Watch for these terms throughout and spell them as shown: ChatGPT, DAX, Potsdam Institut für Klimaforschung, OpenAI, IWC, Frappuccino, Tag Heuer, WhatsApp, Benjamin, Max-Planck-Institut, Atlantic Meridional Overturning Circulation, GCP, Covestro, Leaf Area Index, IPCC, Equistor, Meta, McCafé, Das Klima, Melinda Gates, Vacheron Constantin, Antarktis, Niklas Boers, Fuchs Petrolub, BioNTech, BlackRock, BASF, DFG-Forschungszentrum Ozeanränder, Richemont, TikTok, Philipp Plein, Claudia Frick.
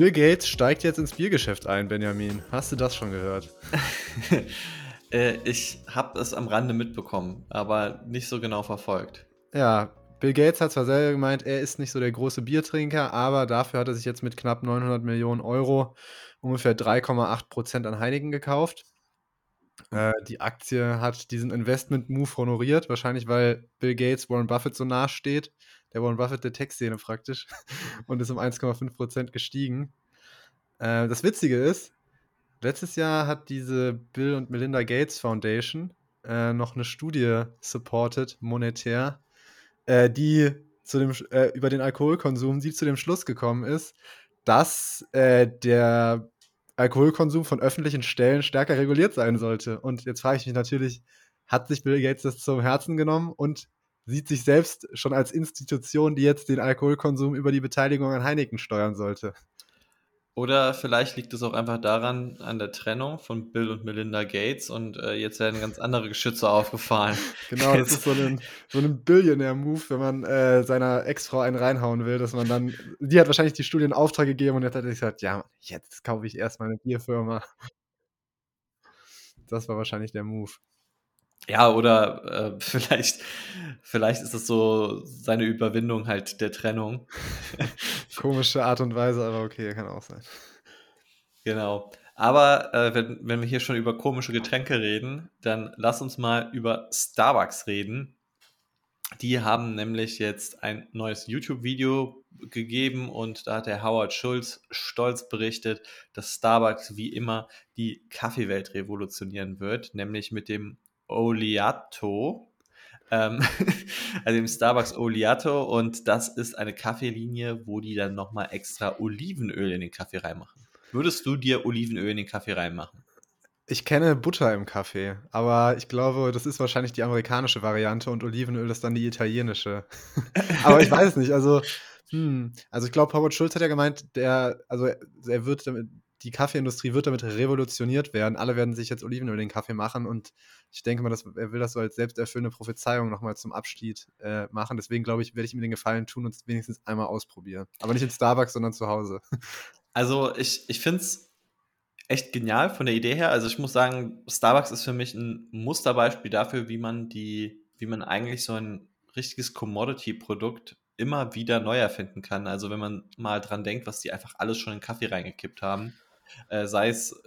Bill Gates steigt jetzt ins Biergeschäft ein, Benjamin. Hast du das schon gehört? Ich habe es am Rande mitbekommen, aber nicht so genau verfolgt. Ja, Bill Gates hat zwar selber gemeint, er ist nicht so der große Biertrinker, aber dafür hat er sich jetzt mit knapp 900 Millionen Euro ungefähr 3,8% an Heineken gekauft. Die Aktie hat diesen Investment-Move honoriert, wahrscheinlich weil Bill Gates Warren Buffett so nahe steht. Der Warren Buffett der Tech-Szene praktisch und ist um 1,5% gestiegen. Das Witzige ist, letztes Jahr hat diese Bill und Melinda Gates Foundation noch eine Studie supported, monetär, über den Alkoholkonsum, die zu dem Schluss gekommen ist, dass der Alkoholkonsum von öffentlichen Stellen stärker reguliert sein sollte. Und jetzt frage ich mich natürlich, hat sich Bill Gates das zum Herzen genommen und sieht sich selbst schon als Institution, die jetzt den Alkoholkonsum über die Beteiligung an Heineken steuern sollte. Oder vielleicht liegt es auch einfach daran, an der Trennung von Bill und Melinda Gates und jetzt werden ganz andere Geschütze aufgefahren. Genau, das ist so ein Billionär-Move, wenn man seiner Ex-Frau einen reinhauen will, dass man dann, die hat wahrscheinlich die Studie in Auftrag gegeben und jetzt hat er gesagt, ja, jetzt kaufe ich erstmal eine Bierfirma. Das war wahrscheinlich der Move. Ja, oder vielleicht ist es so seine Überwindung halt der Trennung. Komische Art und Weise, aber okay, kann auch sein. Genau. Aber wenn wir hier schon über komische Getränke reden, dann lass uns mal über Starbucks reden. Die haben nämlich jetzt ein neues YouTube-Video gegeben und da hat der Howard Schultz stolz berichtet, dass Starbucks wie immer die Kaffeewelt revolutionieren wird, nämlich mit dem Oleato, also im Starbucks Oleato, und das ist eine Kaffeelinie, wo die dann nochmal extra Olivenöl in den Kaffee reinmachen. Würdest du dir Olivenöl in den Kaffee reinmachen? Ich kenne Butter im Kaffee, aber ich glaube, das ist wahrscheinlich die amerikanische Variante und Olivenöl ist dann die italienische. Aber ich weiß nicht, also ich glaube, Howard Schultz hat ja gemeint, die Kaffeeindustrie wird damit revolutioniert werden. Alle werden sich jetzt Olivenöl in den Kaffee machen und ich denke mal, er will das so als selbsterfüllende Prophezeiung nochmal zum Abschied machen. Deswegen glaube ich, werde ich ihm den Gefallen tun und es wenigstens einmal ausprobieren. Aber nicht in Starbucks, sondern zu Hause. Also ich finde es echt genial von der Idee her. Also ich muss sagen, Starbucks ist für mich ein Musterbeispiel dafür, wie man eigentlich so ein richtiges Commodity-Produkt immer wieder neu erfinden kann. Also wenn man mal dran denkt, was die einfach alles schon in Kaffee reingekippt haben. Sei es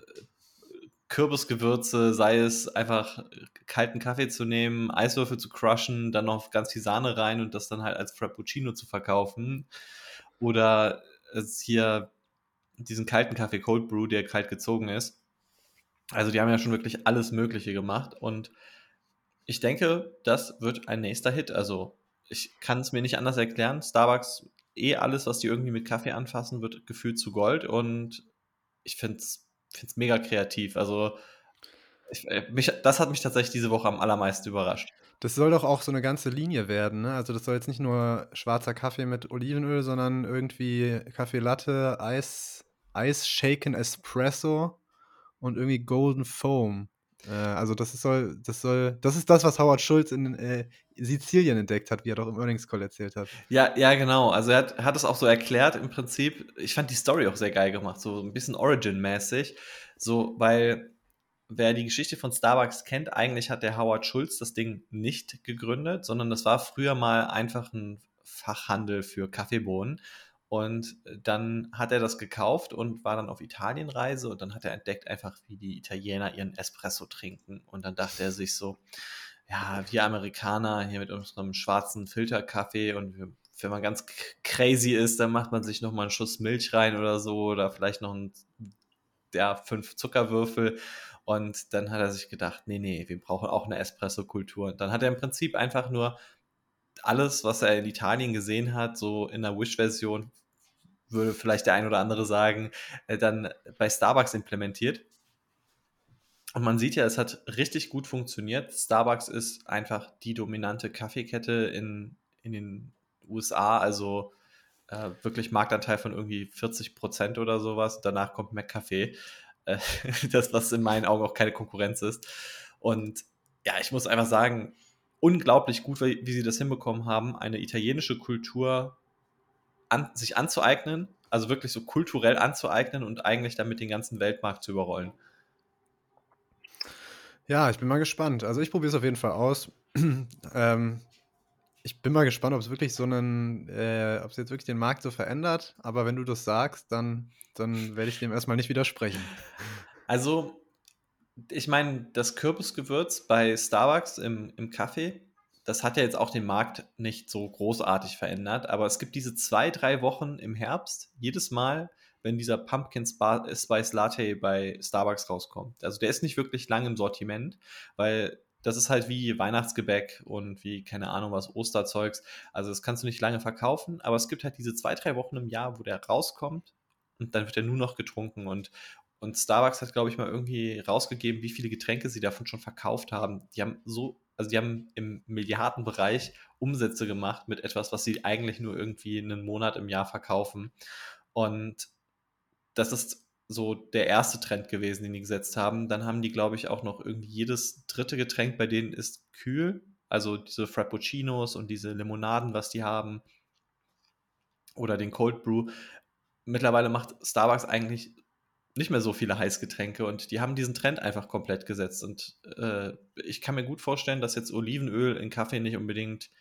Kürbisgewürze, sei es einfach kalten Kaffee zu nehmen, Eiswürfel zu crushen, dann noch ganz viel Sahne rein und das dann halt als Frappuccino zu verkaufen. Oder es hier diesen kalten Kaffee Cold Brew, der kalt gezogen ist. Also die haben ja schon wirklich alles Mögliche gemacht und ich denke, das wird ein nächster Hit. Also ich kann es mir nicht anders erklären. Starbucks, alles, was die irgendwie mit Kaffee anfassen, wird gefühlt zu Gold und ich find's mega kreativ. Also, das hat mich tatsächlich diese Woche am allermeisten überrascht. Das soll doch auch so eine ganze Linie werden, ne? Also, das soll jetzt nicht nur schwarzer Kaffee mit Olivenöl, sondern irgendwie Kaffee Latte, Eis Shaken Espresso und irgendwie Golden Foam. Also, das ist das, was Howard Schultz in Sizilien entdeckt hat, wie er doch im Earnings Call erzählt hat. Ja, genau. Also er hat es auch so erklärt im Prinzip. Ich fand die Story auch sehr geil gemacht, so ein bisschen Origin-mäßig. So, weil wer die Geschichte von Starbucks kennt, eigentlich hat der Howard Schultz das Ding nicht gegründet, sondern das war früher mal einfach ein Fachhandel für Kaffeebohnen. Und dann hat er das gekauft und war dann auf Italienreise und dann hat er entdeckt einfach, wie die Italiener ihren Espresso trinken. Und dann dachte er sich so, ja, wir Amerikaner hier mit unserem schwarzen Filterkaffee und wenn man ganz crazy ist, dann macht man sich nochmal einen Schuss Milch rein oder so oder vielleicht noch 5 Zuckerwürfel. Und dann hat er sich gedacht, nee, wir brauchen auch eine Espresso-Kultur. Und dann hat er im Prinzip einfach nur alles, was er in Italien gesehen hat, so in der Wish-Version, würde vielleicht der ein oder andere sagen, dann bei Starbucks implementiert. Und man sieht ja, es hat richtig gut funktioniert. Starbucks ist einfach die dominante Kaffeekette in den USA, also wirklich Marktanteil von irgendwie 40% oder sowas. Danach kommt McCafé, das, was in meinen Augen auch keine Konkurrenz ist. Und ja, ich muss einfach sagen, unglaublich gut, wie sie das hinbekommen haben, eine italienische Kultur sich anzueignen, also wirklich so kulturell anzueignen und eigentlich damit den ganzen Weltmarkt zu überrollen. Ja, ich bin mal gespannt. Also ich probiere es auf jeden Fall aus. Ich bin mal gespannt, ob es wirklich ob es jetzt wirklich den Markt so verändert. Aber wenn du das sagst, dann werde ich dem erstmal nicht widersprechen. Also, ich meine, das Kürbisgewürz bei Starbucks im Kaffee, das hat ja jetzt auch den Markt nicht so großartig verändert. Aber es gibt diese 2-3 Wochen im Herbst, jedes Mal, wenn dieser Pumpkin Spice Latte bei Starbucks rauskommt. Also der ist nicht wirklich lang im Sortiment, weil das ist halt wie Weihnachtsgebäck und wie, keine Ahnung was, Osterzeugs. Also das kannst du nicht lange verkaufen, aber es gibt halt diese 2-3 Wochen im Jahr, wo der rauskommt und dann wird er nur noch getrunken. Und Starbucks hat, glaube ich, mal irgendwie rausgegeben, wie viele Getränke sie davon schon verkauft haben. Die haben im Milliardenbereich Umsätze gemacht mit etwas, was sie eigentlich nur irgendwie einen Monat im Jahr verkaufen. Und das ist so der erste Trend gewesen, den die gesetzt haben. Dann haben die, glaube ich, auch noch irgendwie jedes dritte Getränk bei denen ist kühl. Also diese Frappuccinos und diese Limonaden, was die haben. Oder den Cold Brew. Mittlerweile macht Starbucks eigentlich nicht mehr so viele Heißgetränke und die haben diesen Trend einfach komplett gesetzt. Und ich kann mir gut vorstellen, dass jetzt Olivenöl in Kaffee nicht unbedingt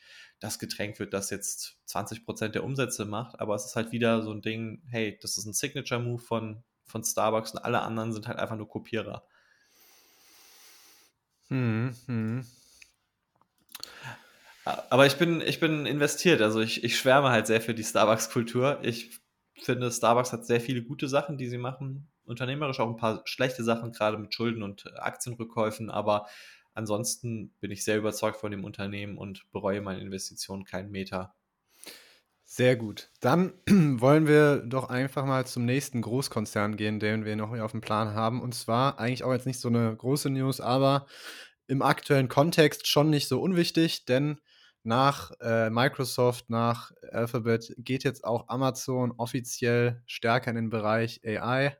das Getränk wird, das jetzt 20% der Umsätze macht, aber es ist halt wieder so ein Ding, hey, das ist ein Signature-Move von Starbucks und alle anderen sind halt einfach nur Kopierer. Aber ich bin investiert, also ich schwärme halt sehr für die Starbucks-Kultur. Ich finde, Starbucks hat sehr viele gute Sachen, die sie machen, unternehmerisch auch ein paar schlechte Sachen, gerade mit Schulden und Aktienrückkäufen, aber ansonsten bin ich sehr überzeugt von dem Unternehmen und bereue meine Investitionen keinen Meter. Sehr gut. Dann wollen wir doch einfach mal zum nächsten Großkonzern gehen, den wir noch hier auf dem Plan haben. Und zwar eigentlich auch jetzt nicht so eine große News, aber im aktuellen Kontext schon nicht so unwichtig, denn nach Microsoft, nach Alphabet geht jetzt auch Amazon offiziell stärker in den Bereich AI.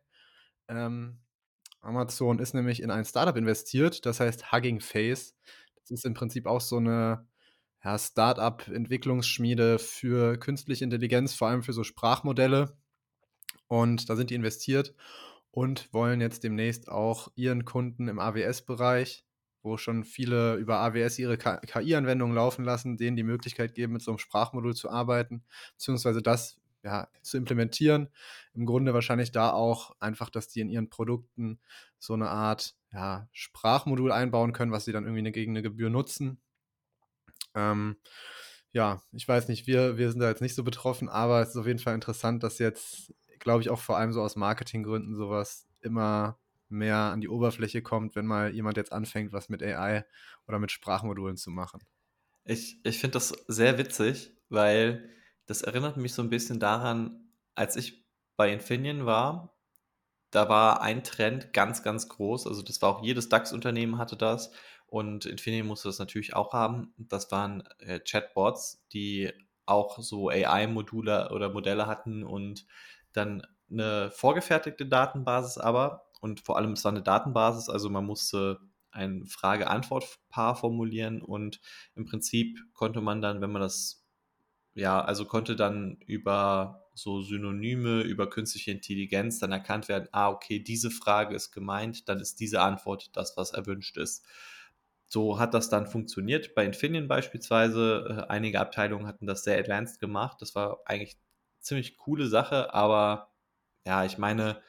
Amazon ist nämlich in ein Startup investiert, das heißt Hugging Face. Das ist im Prinzip auch so eine Startup-Entwicklungsschmiede für künstliche Intelligenz, vor allem für so Sprachmodelle. Und da sind die investiert und wollen jetzt demnächst auch ihren Kunden im AWS-Bereich, wo schon viele über AWS ihre KI-Anwendungen laufen lassen, denen die Möglichkeit geben, mit so einem Sprachmodul zu arbeiten, beziehungsweise das zu implementieren. Im Grunde wahrscheinlich da auch einfach, dass die in ihren Produkten so eine Art Sprachmodul einbauen können, was sie dann irgendwie gegen eine Gebühr nutzen. Ich weiß nicht, wir sind da jetzt nicht so betroffen, aber es ist auf jeden Fall interessant, dass jetzt, glaube ich, auch vor allem so aus Marketinggründen sowas immer mehr an die Oberfläche kommt, wenn mal jemand jetzt anfängt, was mit AI oder mit Sprachmodulen zu machen. Ich finde das sehr witzig, weil das erinnert mich so ein bisschen daran, als ich bei Infineon war, da war ein Trend ganz, ganz groß, also das war auch jedes DAX-Unternehmen hatte das und Infineon musste das natürlich auch haben, das waren Chatbots, die auch so AI-Module oder Modelle hatten und dann eine vorgefertigte Datenbasis aber und vor allem es war eine Datenbasis, also man musste ein Frage-Antwort-Paar formulieren und im Prinzip konnte man dann, wenn man das konnte dann über so Synonyme, über künstliche Intelligenz dann erkannt werden, okay, diese Frage ist gemeint, dann ist diese Antwort das, was erwünscht ist. So hat das dann funktioniert. Bei Infineon beispielsweise, einige Abteilungen hatten das sehr advanced gemacht. Das war eigentlich ziemlich coole Sache, aber ja, ich meine,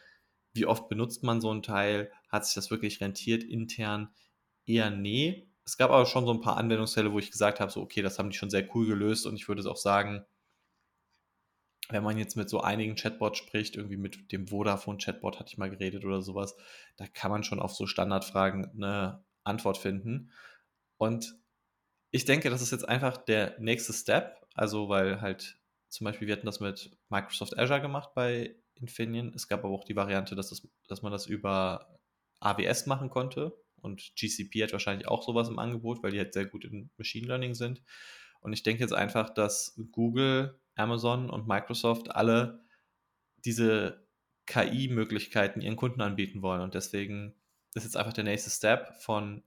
wie oft benutzt man so einen Teil? Hat sich das wirklich rentiert intern? Eher nee. Es gab aber schon so ein paar Anwendungsfälle, wo ich gesagt habe, so okay, das haben die schon sehr cool gelöst und ich würde es auch sagen, wenn man jetzt mit so einigen Chatbots spricht, irgendwie mit dem Vodafone-Chatbot hatte ich mal geredet oder sowas, da kann man schon auf so Standardfragen eine Antwort finden und ich denke, das ist jetzt einfach der nächste Step, also weil halt zum Beispiel wir hatten das mit Microsoft Azure gemacht bei Infineon, es gab aber auch die Variante, dass man das über AWS machen konnte. Und GCP hat wahrscheinlich auch sowas im Angebot, weil die halt sehr gut in Machine Learning sind. Und ich denke jetzt einfach, dass Google, Amazon und Microsoft alle diese KI-Möglichkeiten ihren Kunden anbieten wollen. Und deswegen ist jetzt einfach der nächste Step von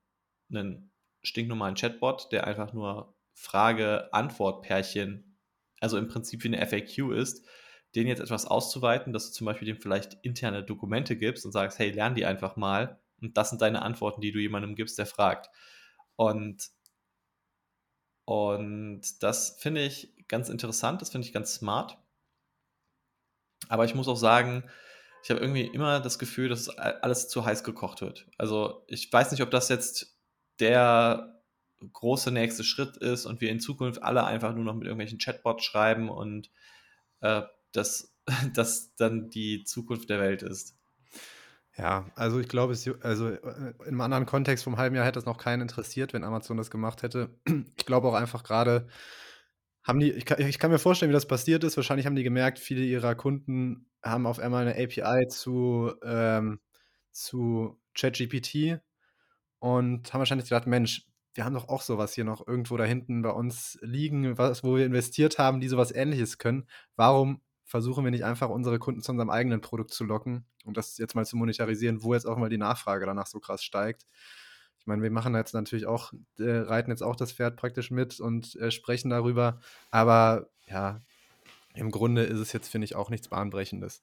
einem stinknormalen Chatbot, der einfach nur Frage-Antwort-Pärchen, also im Prinzip wie eine FAQ ist, den jetzt etwas auszuweiten, dass du zum Beispiel dem vielleicht interne Dokumente gibst und sagst, hey, lern die einfach mal und das sind deine Antworten, die du jemandem gibst, der fragt. Und das finde ich ganz interessant, das finde ich ganz smart. Aber ich muss auch sagen, ich habe irgendwie immer das Gefühl, dass alles zu heiß gekocht wird. Also ich weiß nicht, ob das jetzt der große nächste Schritt ist und wir in Zukunft alle einfach nur noch mit irgendwelchen Chatbots schreiben und dass das dann die Zukunft der Welt ist. Ja, also ich glaube, in einem anderen Kontext vom halben Jahr hätte das noch keinen interessiert, wenn Amazon das gemacht hätte. Ich glaube auch einfach gerade, ich kann mir vorstellen, wie das passiert ist. Wahrscheinlich haben die gemerkt, viele ihrer Kunden haben auf einmal eine API zu ChatGPT und haben wahrscheinlich gedacht, Mensch, wir haben doch auch sowas hier noch irgendwo da hinten bei uns liegen, wo wir investiert haben, die sowas Ähnliches können. Warum versuchen wir nicht einfach, unsere Kunden zu unserem eigenen Produkt zu locken und das jetzt mal zu monetarisieren, wo jetzt auch mal die Nachfrage danach so krass steigt? Ich meine, wir machen jetzt natürlich auch, reiten jetzt auch das Pferd praktisch mit und sprechen darüber, aber ja, im Grunde ist es jetzt, finde ich, auch nichts Bahnbrechendes.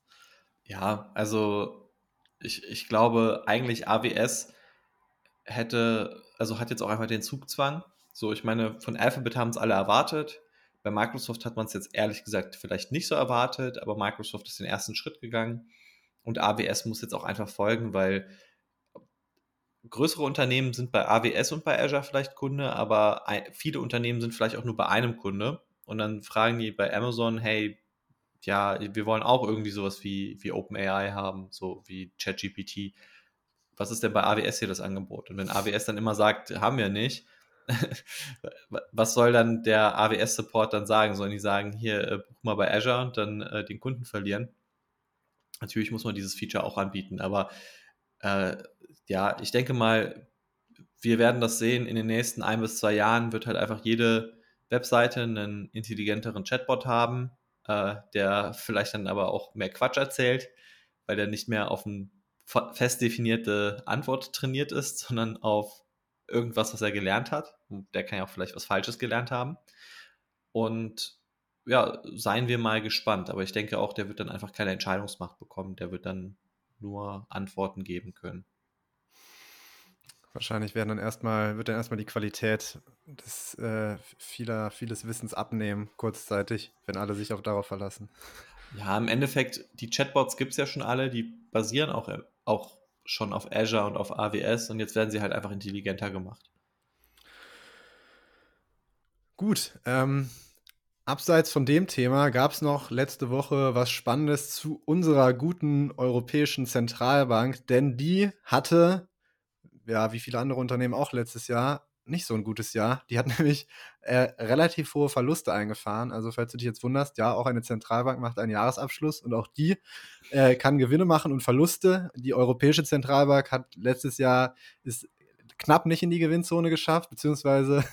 Ja, also ich glaube eigentlich AWS hat jetzt auch einfach den Zugzwang. So, ich meine, von Alphabet haben es alle erwartet. Bei Microsoft hat man es jetzt ehrlich gesagt vielleicht nicht so erwartet, aber Microsoft ist den ersten Schritt gegangen und AWS muss jetzt auch einfach folgen, weil größere Unternehmen sind bei AWS und bei Azure vielleicht Kunde, aber viele Unternehmen sind vielleicht auch nur bei einem Kunde und dann fragen die bei Amazon, hey, ja, wir wollen auch irgendwie sowas wie OpenAI haben, so wie ChatGPT. Was ist denn bei AWS hier das Angebot? Und wenn AWS dann immer sagt, haben wir nicht, was soll dann der AWS-Support dann sagen? Sollen die sagen, hier, buch mal bei Azure und dann den Kunden verlieren? Natürlich muss man dieses Feature auch anbieten, aber ja, ich denke mal, wir werden das sehen, in den nächsten 1 bis 2 Jahren wird halt einfach jede Webseite einen intelligenteren Chatbot haben, der vielleicht dann aber auch mehr Quatsch erzählt, weil der nicht mehr auf ein fest definierte Antwort trainiert ist, sondern auf irgendwas, was er gelernt hat. Der kann ja auch vielleicht was Falsches gelernt haben. Und ja, seien wir mal gespannt. Aber ich denke auch, der wird dann einfach keine Entscheidungsmacht bekommen. Der wird dann nur Antworten geben können. Wahrscheinlich wird dann erstmal die Qualität des vieles Wissens abnehmen, kurzzeitig, wenn alle sich auch darauf verlassen. Ja, im Endeffekt, die Chatbots gibt es ja schon alle, die basieren auch schon auf Azure und auf AWS und jetzt werden sie halt einfach intelligenter gemacht. Gut, abseits von dem Thema gab es noch letzte Woche was Spannendes zu unserer guten Europäischen Zentralbank, denn die hatte, ja wie viele andere Unternehmen auch letztes Jahr, nicht so ein gutes Jahr. Die hat nämlich relativ hohe Verluste eingefahren. Also falls du dich jetzt wunderst, ja, auch eine Zentralbank macht einen Jahresabschluss und auch die kann Gewinne machen und Verluste. Die Europäische Zentralbank hat letztes Jahr ist knapp nicht in die Gewinnzone geschafft, beziehungsweise,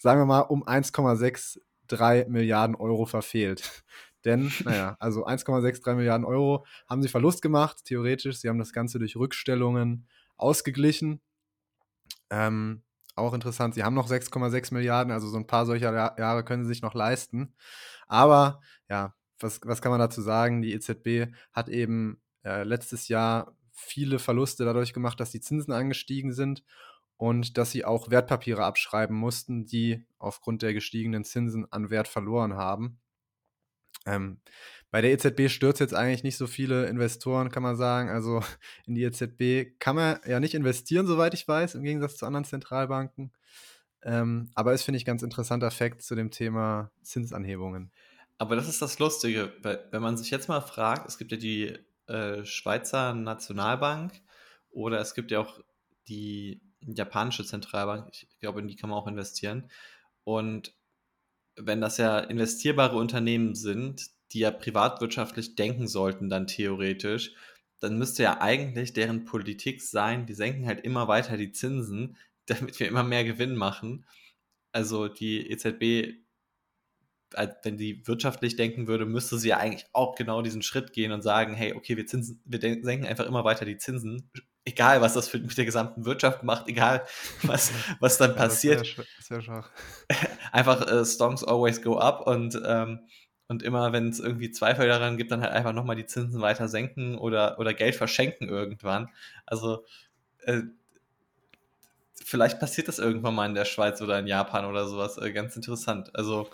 sagen wir mal, um 1,63 Milliarden Euro verfehlt. Denn, naja, also 1,63 Milliarden Euro haben sie Verlust gemacht, theoretisch. Sie haben das Ganze durch Rückstellungen ausgeglichen. Auch interessant, sie haben noch 6,6 Milliarden, also so ein paar solcher Jahre können sie sich noch leisten. Aber ja, was kann man dazu sagen? Die EZB hat eben letztes Jahr viele Verluste dadurch gemacht, dass die Zinsen angestiegen sind und dass sie auch Wertpapiere abschreiben mussten, die aufgrund der gestiegenen Zinsen an Wert verloren haben. Bei der EZB stürzt jetzt eigentlich nicht so viele Investoren, kann man sagen. Also in die EZB kann man ja nicht investieren, soweit ich weiß, im Gegensatz zu anderen Zentralbanken. Aber ist, finde ich, ganz interessanter Fakt zu dem Thema Zinsanhebungen. Aber das ist das Lustige, wenn man sich jetzt mal fragt, es gibt ja die Schweizer Nationalbank oder es gibt ja auch die japanische Zentralbank, ich glaube, in die kann man auch investieren. Und wenn das ja investierbare Unternehmen sind, die ja privatwirtschaftlich denken sollten dann theoretisch, dann müsste ja eigentlich deren Politik sein, die senken halt immer weiter die Zinsen, damit wir immer mehr Gewinn machen. Also die EZB, wenn die wirtschaftlich denken würde, müsste sie ja eigentlich auch genau diesen Schritt gehen und sagen, hey, okay, wir senken einfach immer weiter die Zinsen, egal was das mit der gesamten Wirtschaft macht, egal was dann passiert. Das wär einfach Stocks always go up und und immer, wenn es irgendwie Zweifel daran gibt, dann halt einfach nochmal die Zinsen weiter senken oder Geld verschenken irgendwann. Also vielleicht passiert das irgendwann mal in der Schweiz oder in Japan oder sowas. Ganz interessant. Also,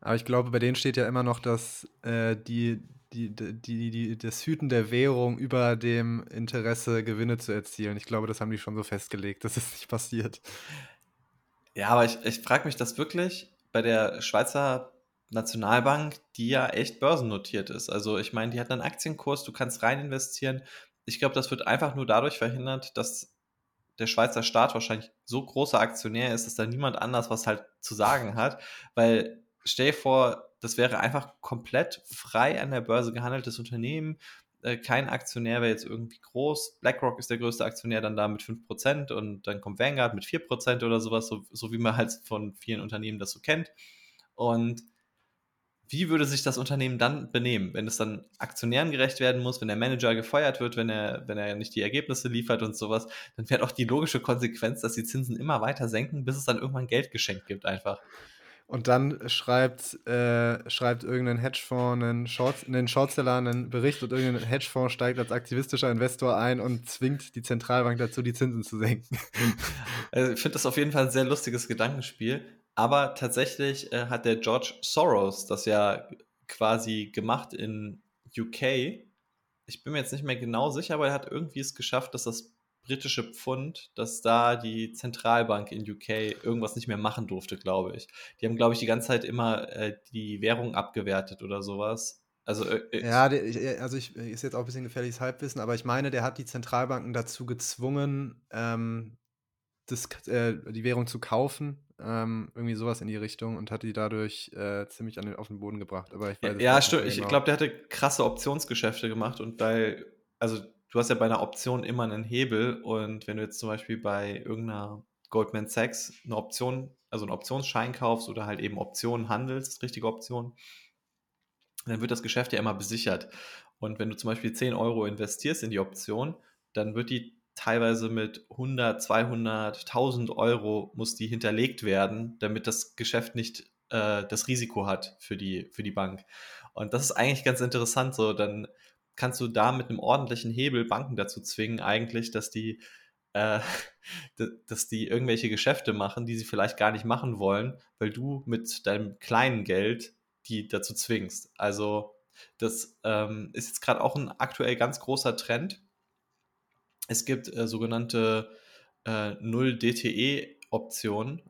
aber ich glaube, bei denen steht ja immer noch, dass das Hüten der Währung über dem Interesse, Gewinne zu erzielen. Ich glaube, das haben die schon so festgelegt, dass es nicht passiert. Ja, aber ich frage mich das wirklich bei der Schweizer Nationalbank, die ja echt börsennotiert ist. Also ich meine, die hat einen Aktienkurs, du kannst rein investieren. Ich glaube, das wird einfach nur dadurch verhindert, dass der Schweizer Staat wahrscheinlich so großer Aktionär ist, dass da niemand anders was halt zu sagen hat. Weil stell dir vor, das wäre einfach komplett frei an der Börse gehandeltes Unternehmen. Kein Aktionär wäre jetzt irgendwie groß. BlackRock ist der größte Aktionär dann da mit 5% und dann kommt Vanguard mit 4% oder sowas, so wie man halt von vielen Unternehmen das so kennt. Und wie würde sich das Unternehmen dann benehmen, wenn es dann Aktionären gerecht werden muss, wenn der Manager gefeuert wird, wenn er nicht die Ergebnisse liefert und sowas, dann wäre auch die logische Konsequenz, dass die Zinsen immer weiter senken, bis es dann irgendwann Geld geschenkt gibt einfach. Und dann schreibt irgendein Hedgefonds einen Shortseller einen Bericht und irgendein Hedgefonds steigt als aktivistischer Investor ein und zwingt die Zentralbank dazu, die Zinsen zu senken. Also ich finde das auf jeden Fall ein sehr lustiges Gedankenspiel. Aber tatsächlich hat der George Soros das ja quasi gemacht in UK. Ich bin mir jetzt nicht mehr genau sicher, aber er hat irgendwie es geschafft, dass das britische Pfund, dass da die Zentralbank in UK irgendwas nicht mehr machen durfte, glaube ich. Die haben, glaube ich, die ganze Zeit immer die Währung abgewertet oder sowas. Also ist jetzt auch ein bisschen gefährliches Halbwissen, aber ich meine, der hat die Zentralbanken dazu gezwungen, die Währung zu kaufen, irgendwie sowas in die Richtung, und hat die dadurch ziemlich auf den Boden gebracht. Aber ich weiß nicht stimmt. Genau. Ich glaube, der hatte krasse Optionsgeschäfte gemacht und du hast ja bei einer Option immer einen Hebel, und wenn du jetzt zum Beispiel bei irgendeiner Goldman Sachs eine Option, also einen Optionsschein kaufst oder halt eben Optionen handelst, richtige Optionen, dann wird das Geschäft ja immer besichert. Und wenn du zum Beispiel 10 Euro investierst in die Option, dann wird die teilweise mit 100, 200, 1000 Euro muss die hinterlegt werden, damit das Geschäft nicht das Risiko hat für die Bank. Und das ist eigentlich ganz interessant, so dann kannst du da mit einem ordentlichen Hebel Banken dazu zwingen eigentlich, dass die irgendwelche Geschäfte machen, die sie vielleicht gar nicht machen wollen, weil du mit deinem kleinen Geld die dazu zwingst. Also das ist jetzt gerade auch ein aktuell ganz großer Trend. Es gibt sogenannte 0DTE-Optionen,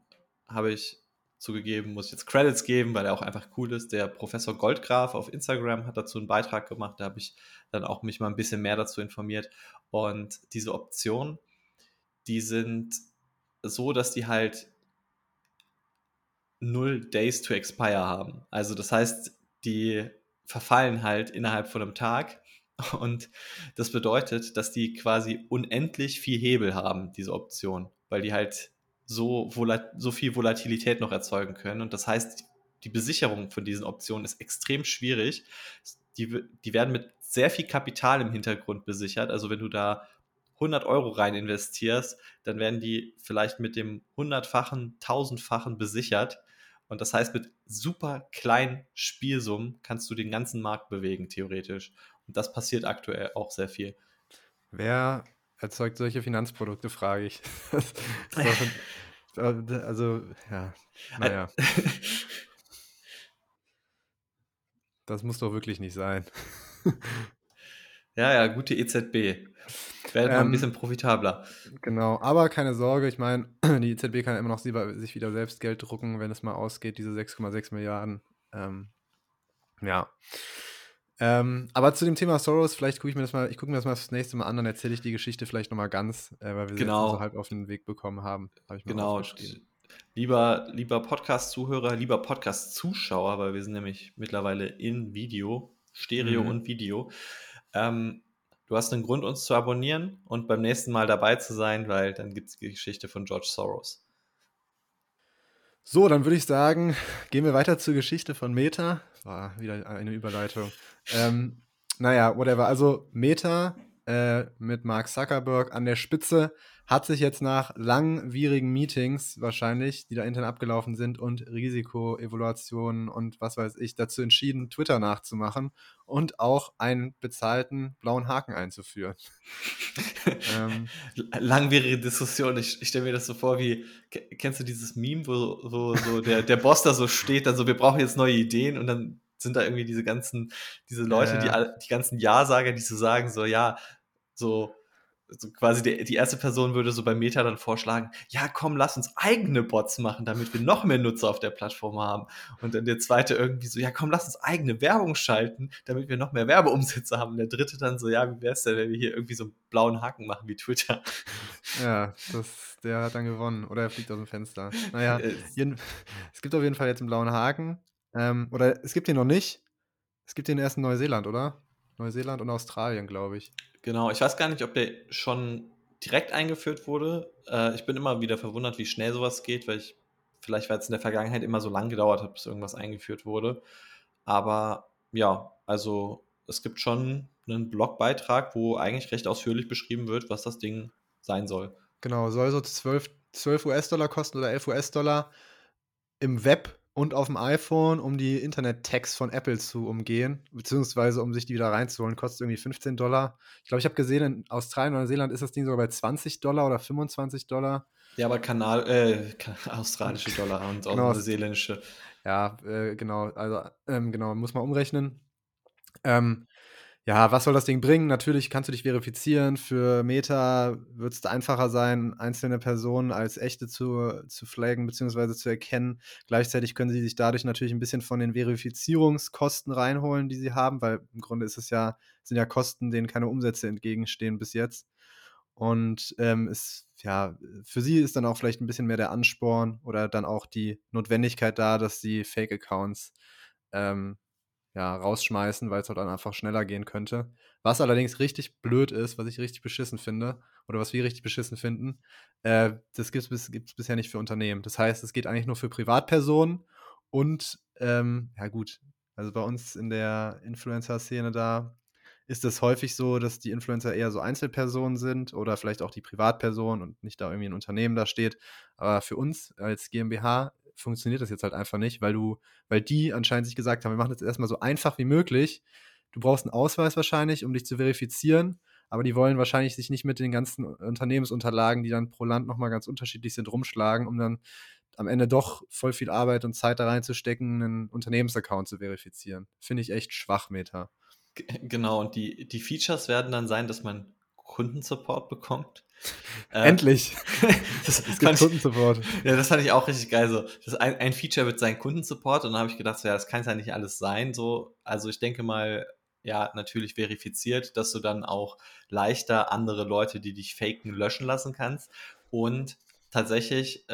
habe ich zugegeben, muss ich jetzt Credits geben, weil er auch einfach cool ist. Der Professor Goldgraf auf Instagram hat dazu einen Beitrag gemacht, da habe ich dann auch mich mal ein bisschen mehr dazu informiert. Und diese Optionen, die sind so, dass die halt 0 Days to Expire haben. Also das heißt, die verfallen halt innerhalb von einem Tag, und das bedeutet, dass die quasi unendlich viel Hebel haben, diese Option, weil die halt so viel Volatilität noch erzeugen können. Und das heißt, die Besicherung von diesen Optionen ist extrem schwierig. Die werden mit sehr viel Kapital im Hintergrund besichert. Also wenn du da 100 Euro rein investierst, dann werden die vielleicht mit dem 100-fachen, 1000-fachen besichert. Und das heißt, mit super kleinen Spielsummen kannst du den ganzen Markt bewegen, theoretisch. Und das passiert aktuell auch sehr viel. Wer erzeugt solche Finanzprodukte, frage ich. Das muss doch wirklich nicht sein. Ja, gute EZB. Wäre mal ein bisschen profitabler. Genau, aber keine Sorge, ich meine, die EZB kann immer noch sich wieder selbst Geld drucken, wenn es mal ausgeht, diese 6,6 Milliarden. Aber zu dem Thema Soros, vielleicht gucke ich mir das mal das nächste Mal an, dann erzähle ich die Geschichte vielleicht nochmal ganz, weil wir sie jetzt so halb auf den Weg bekommen haben. Lieber Podcast-Zuhörer, lieber Podcast-Zuschauer, weil wir sind nämlich mittlerweile in Video, Stereo und Video. Du hast einen Grund, uns zu abonnieren und beim nächsten Mal dabei zu sein, weil dann gibt es die Geschichte von George Soros. So, dann würde ich sagen, gehen wir weiter zur Geschichte von Meta. War wieder eine Überleitung. Also Meta mit Mark Zuckerberg an der Spitze, hat sich jetzt nach langwierigen Meetings wahrscheinlich, die da intern abgelaufen sind und Risikoevaluationen und was weiß ich, dazu entschieden, Twitter nachzumachen und auch einen bezahlten blauen Haken einzuführen. Langwierige Diskussion, ich stelle mir das so vor wie, kennst du dieses Meme, wo so der Boss da so steht, also wir brauchen jetzt neue Ideen und dann sind da irgendwie diese Leute, die ganzen Ja-Sager, die so sagen, so ja, so quasi die erste Person würde so bei Meta dann vorschlagen, ja komm, lass uns eigene Bots machen, damit wir noch mehr Nutzer auf der Plattform haben. Und dann der zweite irgendwie so, ja komm, lass uns eigene Werbung schalten, damit wir noch mehr Werbeumsätze haben. Und der dritte dann so, ja, wie wär's denn, wenn wir hier irgendwie so einen blauen Haken machen wie Twitter? Ja, der hat dann gewonnen. Oder er fliegt aus dem Fenster. Naja, es gibt auf jeden Fall jetzt einen blauen Haken. Oder es gibt den noch nicht. Es gibt den erst in Neuseeland, oder? Neuseeland und Australien, glaube ich. Genau, ich weiß gar nicht, ob der schon direkt eingeführt wurde. Ich bin immer wieder verwundert, wie schnell sowas geht, weil es in der Vergangenheit immer so lang gedauert hat, bis irgendwas eingeführt wurde. Aber ja, also es gibt schon einen Blogbeitrag, wo eigentlich recht ausführlich beschrieben wird, was das Ding sein soll. Genau, soll so 12 US-Dollar kosten oder 11 US-Dollar im Web und auf dem iPhone, um die Internet-Tags von Apple zu umgehen, beziehungsweise um sich die wieder reinzuholen, kostet irgendwie $15. Ich glaube, ich habe gesehen, in Australien oder Neuseeland ist das Ding sogar bei $20 oder $25. Ja, aber australische Dollar und auch genau, neuseeländische. Ja, genau, also genau, muss man umrechnen. Ja, was soll das Ding bringen? Natürlich kannst du dich verifizieren. Für Meta wird es einfacher sein, einzelne Personen als echte zu flaggen bzw. zu erkennen. Gleichzeitig können sie sich dadurch natürlich ein bisschen von den Verifizierungskosten reinholen, die sie haben, weil im Grunde sind ja Kosten, denen keine Umsätze entgegenstehen bis jetzt. Und für sie ist dann auch vielleicht ein bisschen mehr der Ansporn oder dann auch die Notwendigkeit da, dass sie Fake-Accounts rausschmeißen, weil es halt dann einfach schneller gehen könnte. Was allerdings richtig blöd ist, was ich richtig beschissen finde, oder was wir richtig beschissen finden, das gibt es bisher nicht für Unternehmen. Das heißt, es geht eigentlich nur für Privatpersonen und, also bei uns in der Influencer-Szene da ist es häufig so, dass die Influencer eher so Einzelpersonen sind oder vielleicht auch die Privatpersonen und nicht da irgendwie ein Unternehmen da steht. Aber für uns als GmbH funktioniert das jetzt halt einfach nicht, weil die anscheinend sich gesagt haben, wir machen das erstmal so einfach wie möglich. Du brauchst einen Ausweis wahrscheinlich, um dich zu verifizieren, aber die wollen wahrscheinlich sich nicht mit den ganzen Unternehmensunterlagen, die dann pro Land nochmal ganz unterschiedlich sind, rumschlagen, um dann am Ende doch voll viel Arbeit und Zeit da reinzustecken, einen Unternehmensaccount zu verifizieren. Finde ich echt schwach, Meta. Genau, und die Features werden dann sein, dass man Kundensupport bekommt. Endlich! Es gibt Kundensupport. Ja, das fand ich auch richtig geil. So. Ein Feature wird sein Kundensupport und dann habe ich gedacht, so, ja, das kann es ja nicht alles sein. So. Also ich denke mal, ja, natürlich verifiziert, dass du dann auch leichter andere Leute, die dich faken, löschen lassen kannst. Und tatsächlich,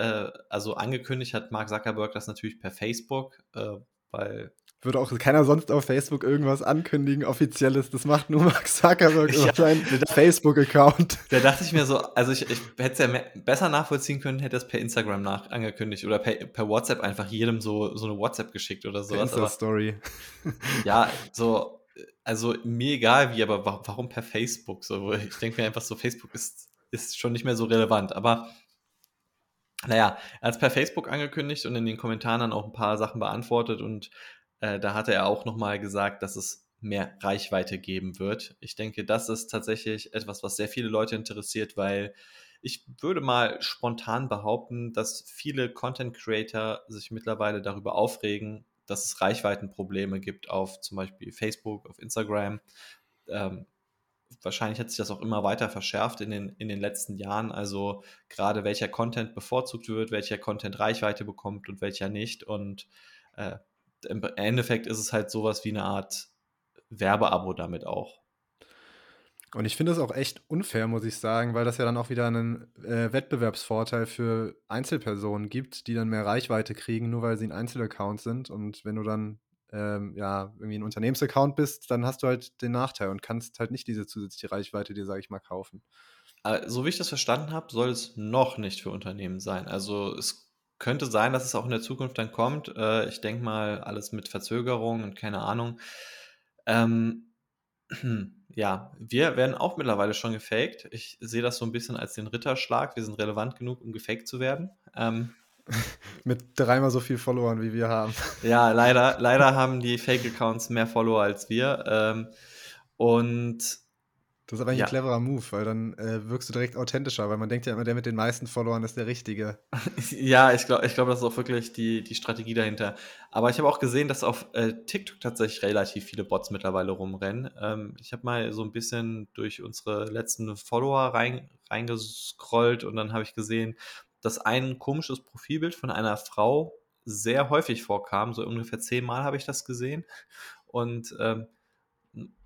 also angekündigt hat Mark Zuckerberg das natürlich per Facebook, weil würde auch keiner sonst auf Facebook irgendwas ankündigen, offizielles, das macht nur Mark Zuckerberg über seinen Facebook-Account. Da dachte ich mir so, also ich hätte es ja besser nachvollziehen können, hätte es per Instagram angekündigt oder per WhatsApp einfach jedem so eine WhatsApp geschickt oder sowas. Insta-Story. Ja, so, also mir egal wie, aber warum per Facebook? So, ich denke mir einfach so, Facebook ist schon nicht mehr so relevant, aber naja, er hat es per Facebook angekündigt und in den Kommentaren dann auch ein paar Sachen beantwortet und da hatte er auch nochmal gesagt, dass es mehr Reichweite geben wird. Ich denke, das ist tatsächlich etwas, was sehr viele Leute interessiert, weil ich würde mal spontan behaupten, dass viele Content-Creator sich mittlerweile darüber aufregen, dass es Reichweitenprobleme gibt auf zum Beispiel Facebook, auf Instagram. Wahrscheinlich hat sich das auch immer weiter verschärft in den letzten Jahren. Also gerade welcher Content bevorzugt wird, welcher Content Reichweite bekommt und welcher nicht. Und im Endeffekt ist es halt sowas wie eine Art Werbeabo damit auch. Und ich finde das auch echt unfair, muss ich sagen, weil das ja dann auch wieder einen Wettbewerbsvorteil für Einzelpersonen gibt, die dann mehr Reichweite kriegen, nur weil sie ein Einzelaccount sind. Und wenn du dann irgendwie ein Unternehmensaccount bist, dann hast du halt den Nachteil und kannst halt nicht diese zusätzliche Reichweite dir, sage ich mal, kaufen. Aber so wie ich das verstanden habe, soll es noch nicht für Unternehmen sein. Also es könnte sein, dass es auch in der Zukunft dann kommt. Ich denke mal, alles mit Verzögerung und keine Ahnung. Ja, wir werden auch mittlerweile schon gefaked. Ich sehe das so ein bisschen als den Ritterschlag. Wir sind relevant genug, um gefaked zu werden. Mit dreimal so viel Followern, wie wir haben. Ja, leider haben die Fake-Accounts mehr Follower als wir. Und das ist aber eigentlich ein cleverer Move, weil dann wirkst du direkt authentischer, weil man denkt ja immer, der mit den meisten Followern ist der Richtige. Ja, ich glaub, das ist auch wirklich die Strategie dahinter. Aber ich habe auch gesehen, dass auf TikTok tatsächlich relativ viele Bots mittlerweile rumrennen. Ich habe mal so ein bisschen durch unsere letzten Follower reingescrollt und dann habe ich gesehen, dass ein komisches Profilbild von einer Frau sehr häufig vorkam. So ungefähr 10-mal habe ich das gesehen. Und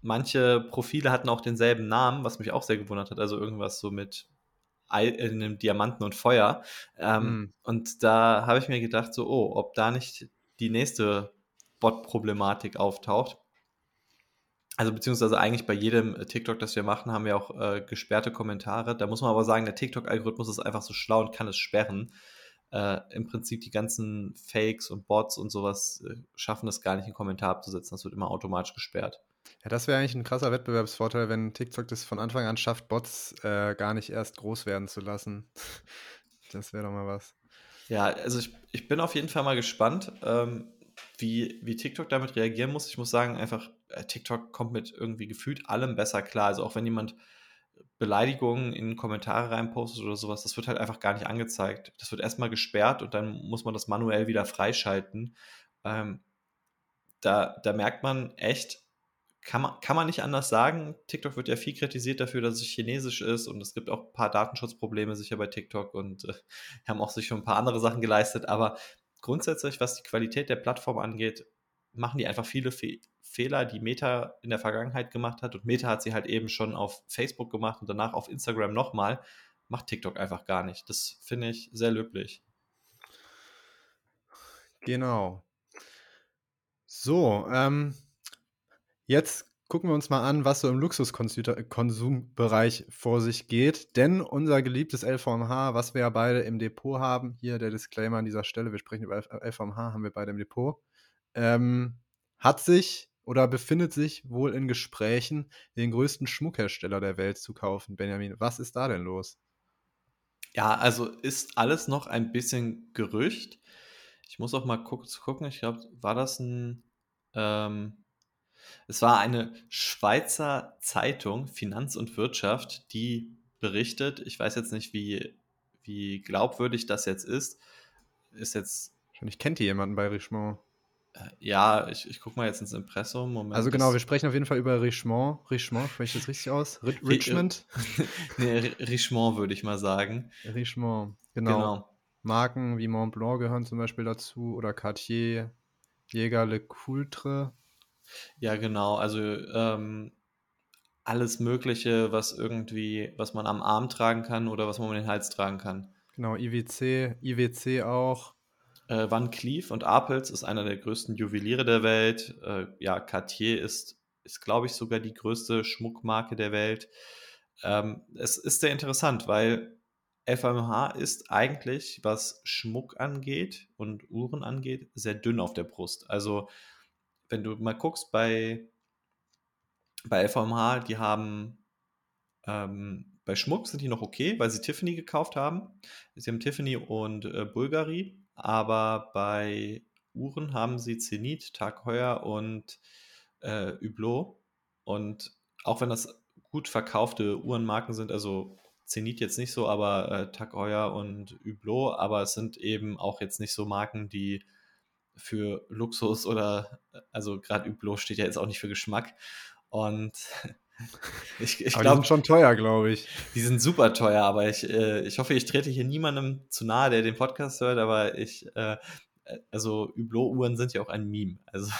manche Profile hatten auch denselben Namen, was mich auch sehr gewundert hat. Also irgendwas so mit einem Diamanten und Feuer. Und da habe ich mir gedacht, so, oh, ob da nicht die nächste Bot-Problematik auftaucht. Also beziehungsweise eigentlich bei jedem TikTok, das wir machen, haben wir auch gesperrte Kommentare. Da muss man aber sagen, der TikTok-Algorithmus ist einfach so schlau und kann es sperren. Im Prinzip die ganzen Fakes und Bots und sowas schaffen es gar nicht, einen Kommentar abzusetzen. Das wird immer automatisch gesperrt. Ja, das wäre eigentlich ein krasser Wettbewerbsvorteil, wenn TikTok das von Anfang an schafft, Bots gar nicht erst groß werden zu lassen. Das wäre doch mal was. Ja, also ich bin auf jeden Fall mal gespannt, wie TikTok damit reagieren muss. Ich muss sagen, einfach TikTok kommt mit irgendwie gefühlt allem besser klar. Also auch wenn jemand Beleidigungen in Kommentare reinpostet oder sowas, das wird halt einfach gar nicht angezeigt. Das wird erstmal gesperrt und dann muss man das manuell wieder freischalten. Da merkt man echt, kann man nicht anders sagen. TikTok wird ja viel kritisiert dafür, dass es chinesisch ist und es gibt auch ein paar Datenschutzprobleme sicher bei TikTok und haben auch sich schon ein paar andere Sachen geleistet, aber grundsätzlich, was die Qualität der Plattform angeht, machen die einfach viele Fehler, die Meta in der Vergangenheit gemacht hat, und Meta hat sie halt eben schon auf Facebook gemacht und danach auf Instagram nochmal, macht TikTok einfach gar nicht. Das finde ich sehr löblich. Genau. So, jetzt gucken wir uns mal an, was so im Luxuskonsumbereich vor sich geht. Denn unser geliebtes LVMH, was wir ja beide im Depot haben, hier der Disclaimer an dieser Stelle, wir sprechen über LVMH, haben wir beide im Depot, hat sich oder befindet sich wohl in Gesprächen, den größten Schmuckhersteller der Welt zu kaufen. Benjamin, was ist da denn los? Ja, also ist alles noch ein bisschen Gerücht. Ich muss auch mal kurz gucken. Ich glaube, war das ein... Es war eine Schweizer Zeitung, Finanz und Wirtschaft, die berichtet, ich weiß jetzt nicht, wie glaubwürdig das jetzt ist. Ist jetzt. Wahrscheinlich kennt ihr jemanden bei Richemont. Ja, ich gucke mal jetzt ins Impressum. Moment, also genau, wir sprechen auf jeden Fall über Richemont. Richemont, spreche ich das richtig aus? Richmond? Nee, Richemont würde ich mal sagen. Richemont, genau. Marken wie Montblanc gehören zum Beispiel dazu oder Cartier, Jaeger LeCoultre. Ja, genau, also alles Mögliche, was man am Arm tragen kann oder was man um den Hals tragen kann. Genau, IWC auch. Van Cleef und Apels ist einer der größten Juweliere der Welt. Cartier ist glaube ich, sogar die größte Schmuckmarke der Welt. Es ist sehr interessant, weil LVMH ist eigentlich, was Schmuck angeht und Uhren angeht, sehr dünn auf der Brust. Also wenn du mal guckst bei LVMH, die haben bei Schmuck sind die noch okay, weil sie Tiffany gekauft haben. Sie haben Tiffany und Bulgari, aber bei Uhren haben sie Zenit, Tag Heuer und Hublot. Und auch wenn das gut verkaufte Uhrenmarken sind, also Zenit jetzt nicht so, aber Tag Heuer und Hublot, aber es sind eben auch jetzt nicht so Marken, die für Luxus oder, also gerade Hublot steht ja jetzt auch nicht für Geschmack. Und ich glaube, die sind schon teuer, glaube ich. Die sind super teuer, aber ich hoffe, ich trete hier niemandem zu nahe, der den Podcast hört, aber also Hublot-Uhren sind ja auch ein Meme. Also,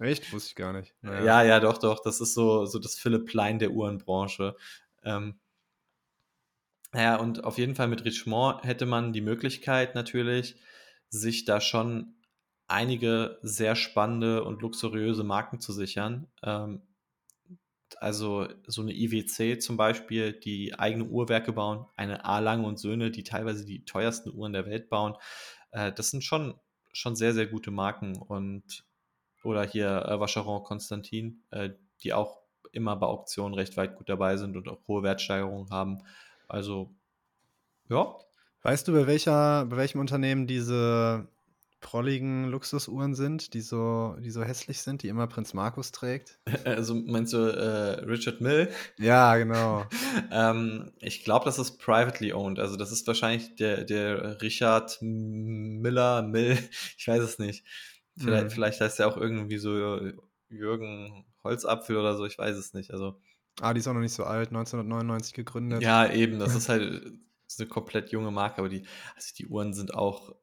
echt? Wusste ich gar nicht. Naja. Ja, doch, das ist so das Philipp Plein der Uhrenbranche. Naja, und auf jeden Fall mit Richemont hätte man die Möglichkeit natürlich, sich da schon einige sehr spannende und luxuriöse Marken zu sichern. Also so eine IWC zum Beispiel, die eigene Uhrwerke bauen, eine A. Lange und Söhne, die teilweise die teuersten Uhren der Welt bauen. Das sind schon sehr, sehr gute Marken. Oder hier Vacheron Constantin, die auch immer bei Auktionen recht weit gut dabei sind und auch hohe Wertsteigerungen haben. Also, ja. Weißt du, bei welchem Unternehmen diese prolligen Luxusuhren sind, die so hässlich sind, die immer Prinz Markus trägt? Also meinst du Richard Mill? Ja, genau. Ich glaube, das ist privately owned. Also das ist wahrscheinlich der Richard Mill, ich weiß es nicht. Vielleicht heißt er auch irgendwie so Jürgen Holzapfel oder so, ich weiß es nicht. Also, die ist auch noch nicht so alt, 1999 gegründet. Ja, eben, das ist halt eine komplett junge Marke, aber die Uhren sind auch,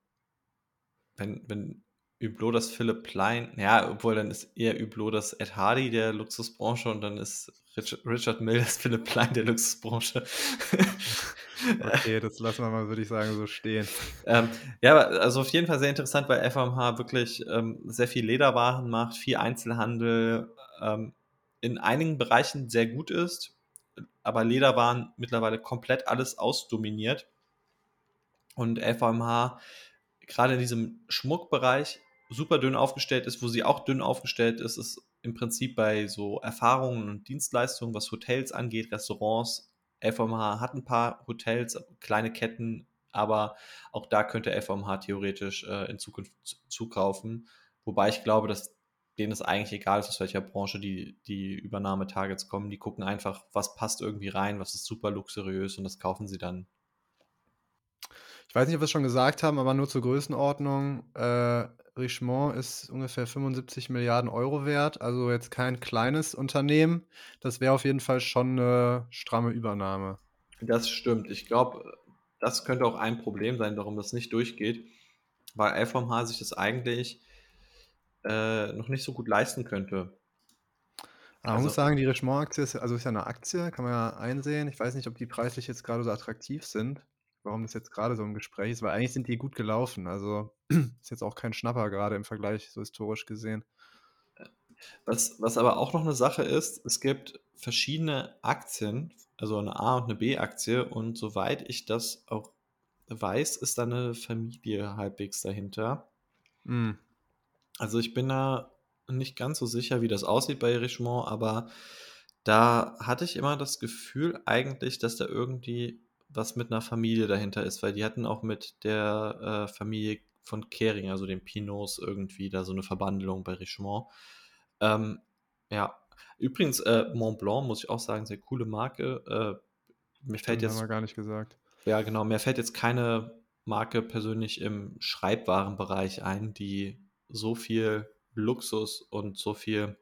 wenn Hublot das Philipp Plein, ja, obwohl dann ist eher Hublot das Ed Hardy der Luxusbranche und dann ist Richard Mill das Philipp Plein der Luxusbranche. Okay, das lassen wir mal, würde ich sagen, so stehen. Ja, also auf jeden Fall sehr interessant, weil FMH wirklich sehr viel Lederwaren macht, viel Einzelhandel, in einigen Bereichen sehr gut ist, aber Lederwaren mittlerweile komplett alles ausdominiert und FMH gerade in diesem Schmuckbereich super dünn aufgestellt ist, wo sie auch dünn aufgestellt ist, ist im Prinzip bei so Erfahrungen und Dienstleistungen, was Hotels angeht, Restaurants. LVMH hat ein paar Hotels, kleine Ketten, aber auch da könnte LVMH theoretisch in Zukunft zukaufen. Wobei ich glaube, dass denen es eigentlich egal ist, aus welcher Branche die Übernahmetargets kommen. Die gucken einfach, was passt irgendwie rein, was ist super luxuriös und das kaufen sie dann. Ich weiß nicht, ob wir es schon gesagt haben, aber nur zur Größenordnung. Richemont ist ungefähr 75 Milliarden Euro wert, also jetzt kein kleines Unternehmen. Das wäre auf jeden Fall schon eine stramme Übernahme. Das stimmt. Ich glaube, das könnte auch ein Problem sein, warum das nicht durchgeht, weil LVMH sich das eigentlich noch nicht so gut leisten könnte. Aber also, man muss sagen, die Richemont-Aktie ist ja eine Aktie, kann man ja einsehen. Ich weiß nicht, ob die preislich jetzt gerade so attraktiv sind, warum das jetzt gerade so im Gespräch ist, weil eigentlich sind die gut gelaufen, also ist jetzt auch kein Schnapper gerade im Vergleich, so historisch gesehen. Was aber auch noch eine Sache ist, es gibt verschiedene Aktien, also eine A- und eine B-Aktie und soweit ich das auch weiß, ist da eine Familie halbwegs dahinter. Mhm. Also ich bin da nicht ganz so sicher, wie das aussieht bei Richemont, aber da hatte ich immer das Gefühl eigentlich, dass da irgendwie was mit einer Familie dahinter ist, weil die hatten auch mit der Familie von Kering, also den Pinots, irgendwie da so eine Verbandelung bei Richemont. Ja, übrigens Montblanc, muss ich auch sagen, sehr coole Marke. Mir fällt jetzt... Haben wir gar nicht gesagt. Ja, genau, mir fällt jetzt keine Marke persönlich im Schreibwarenbereich ein, die so viel Luxus und so viel,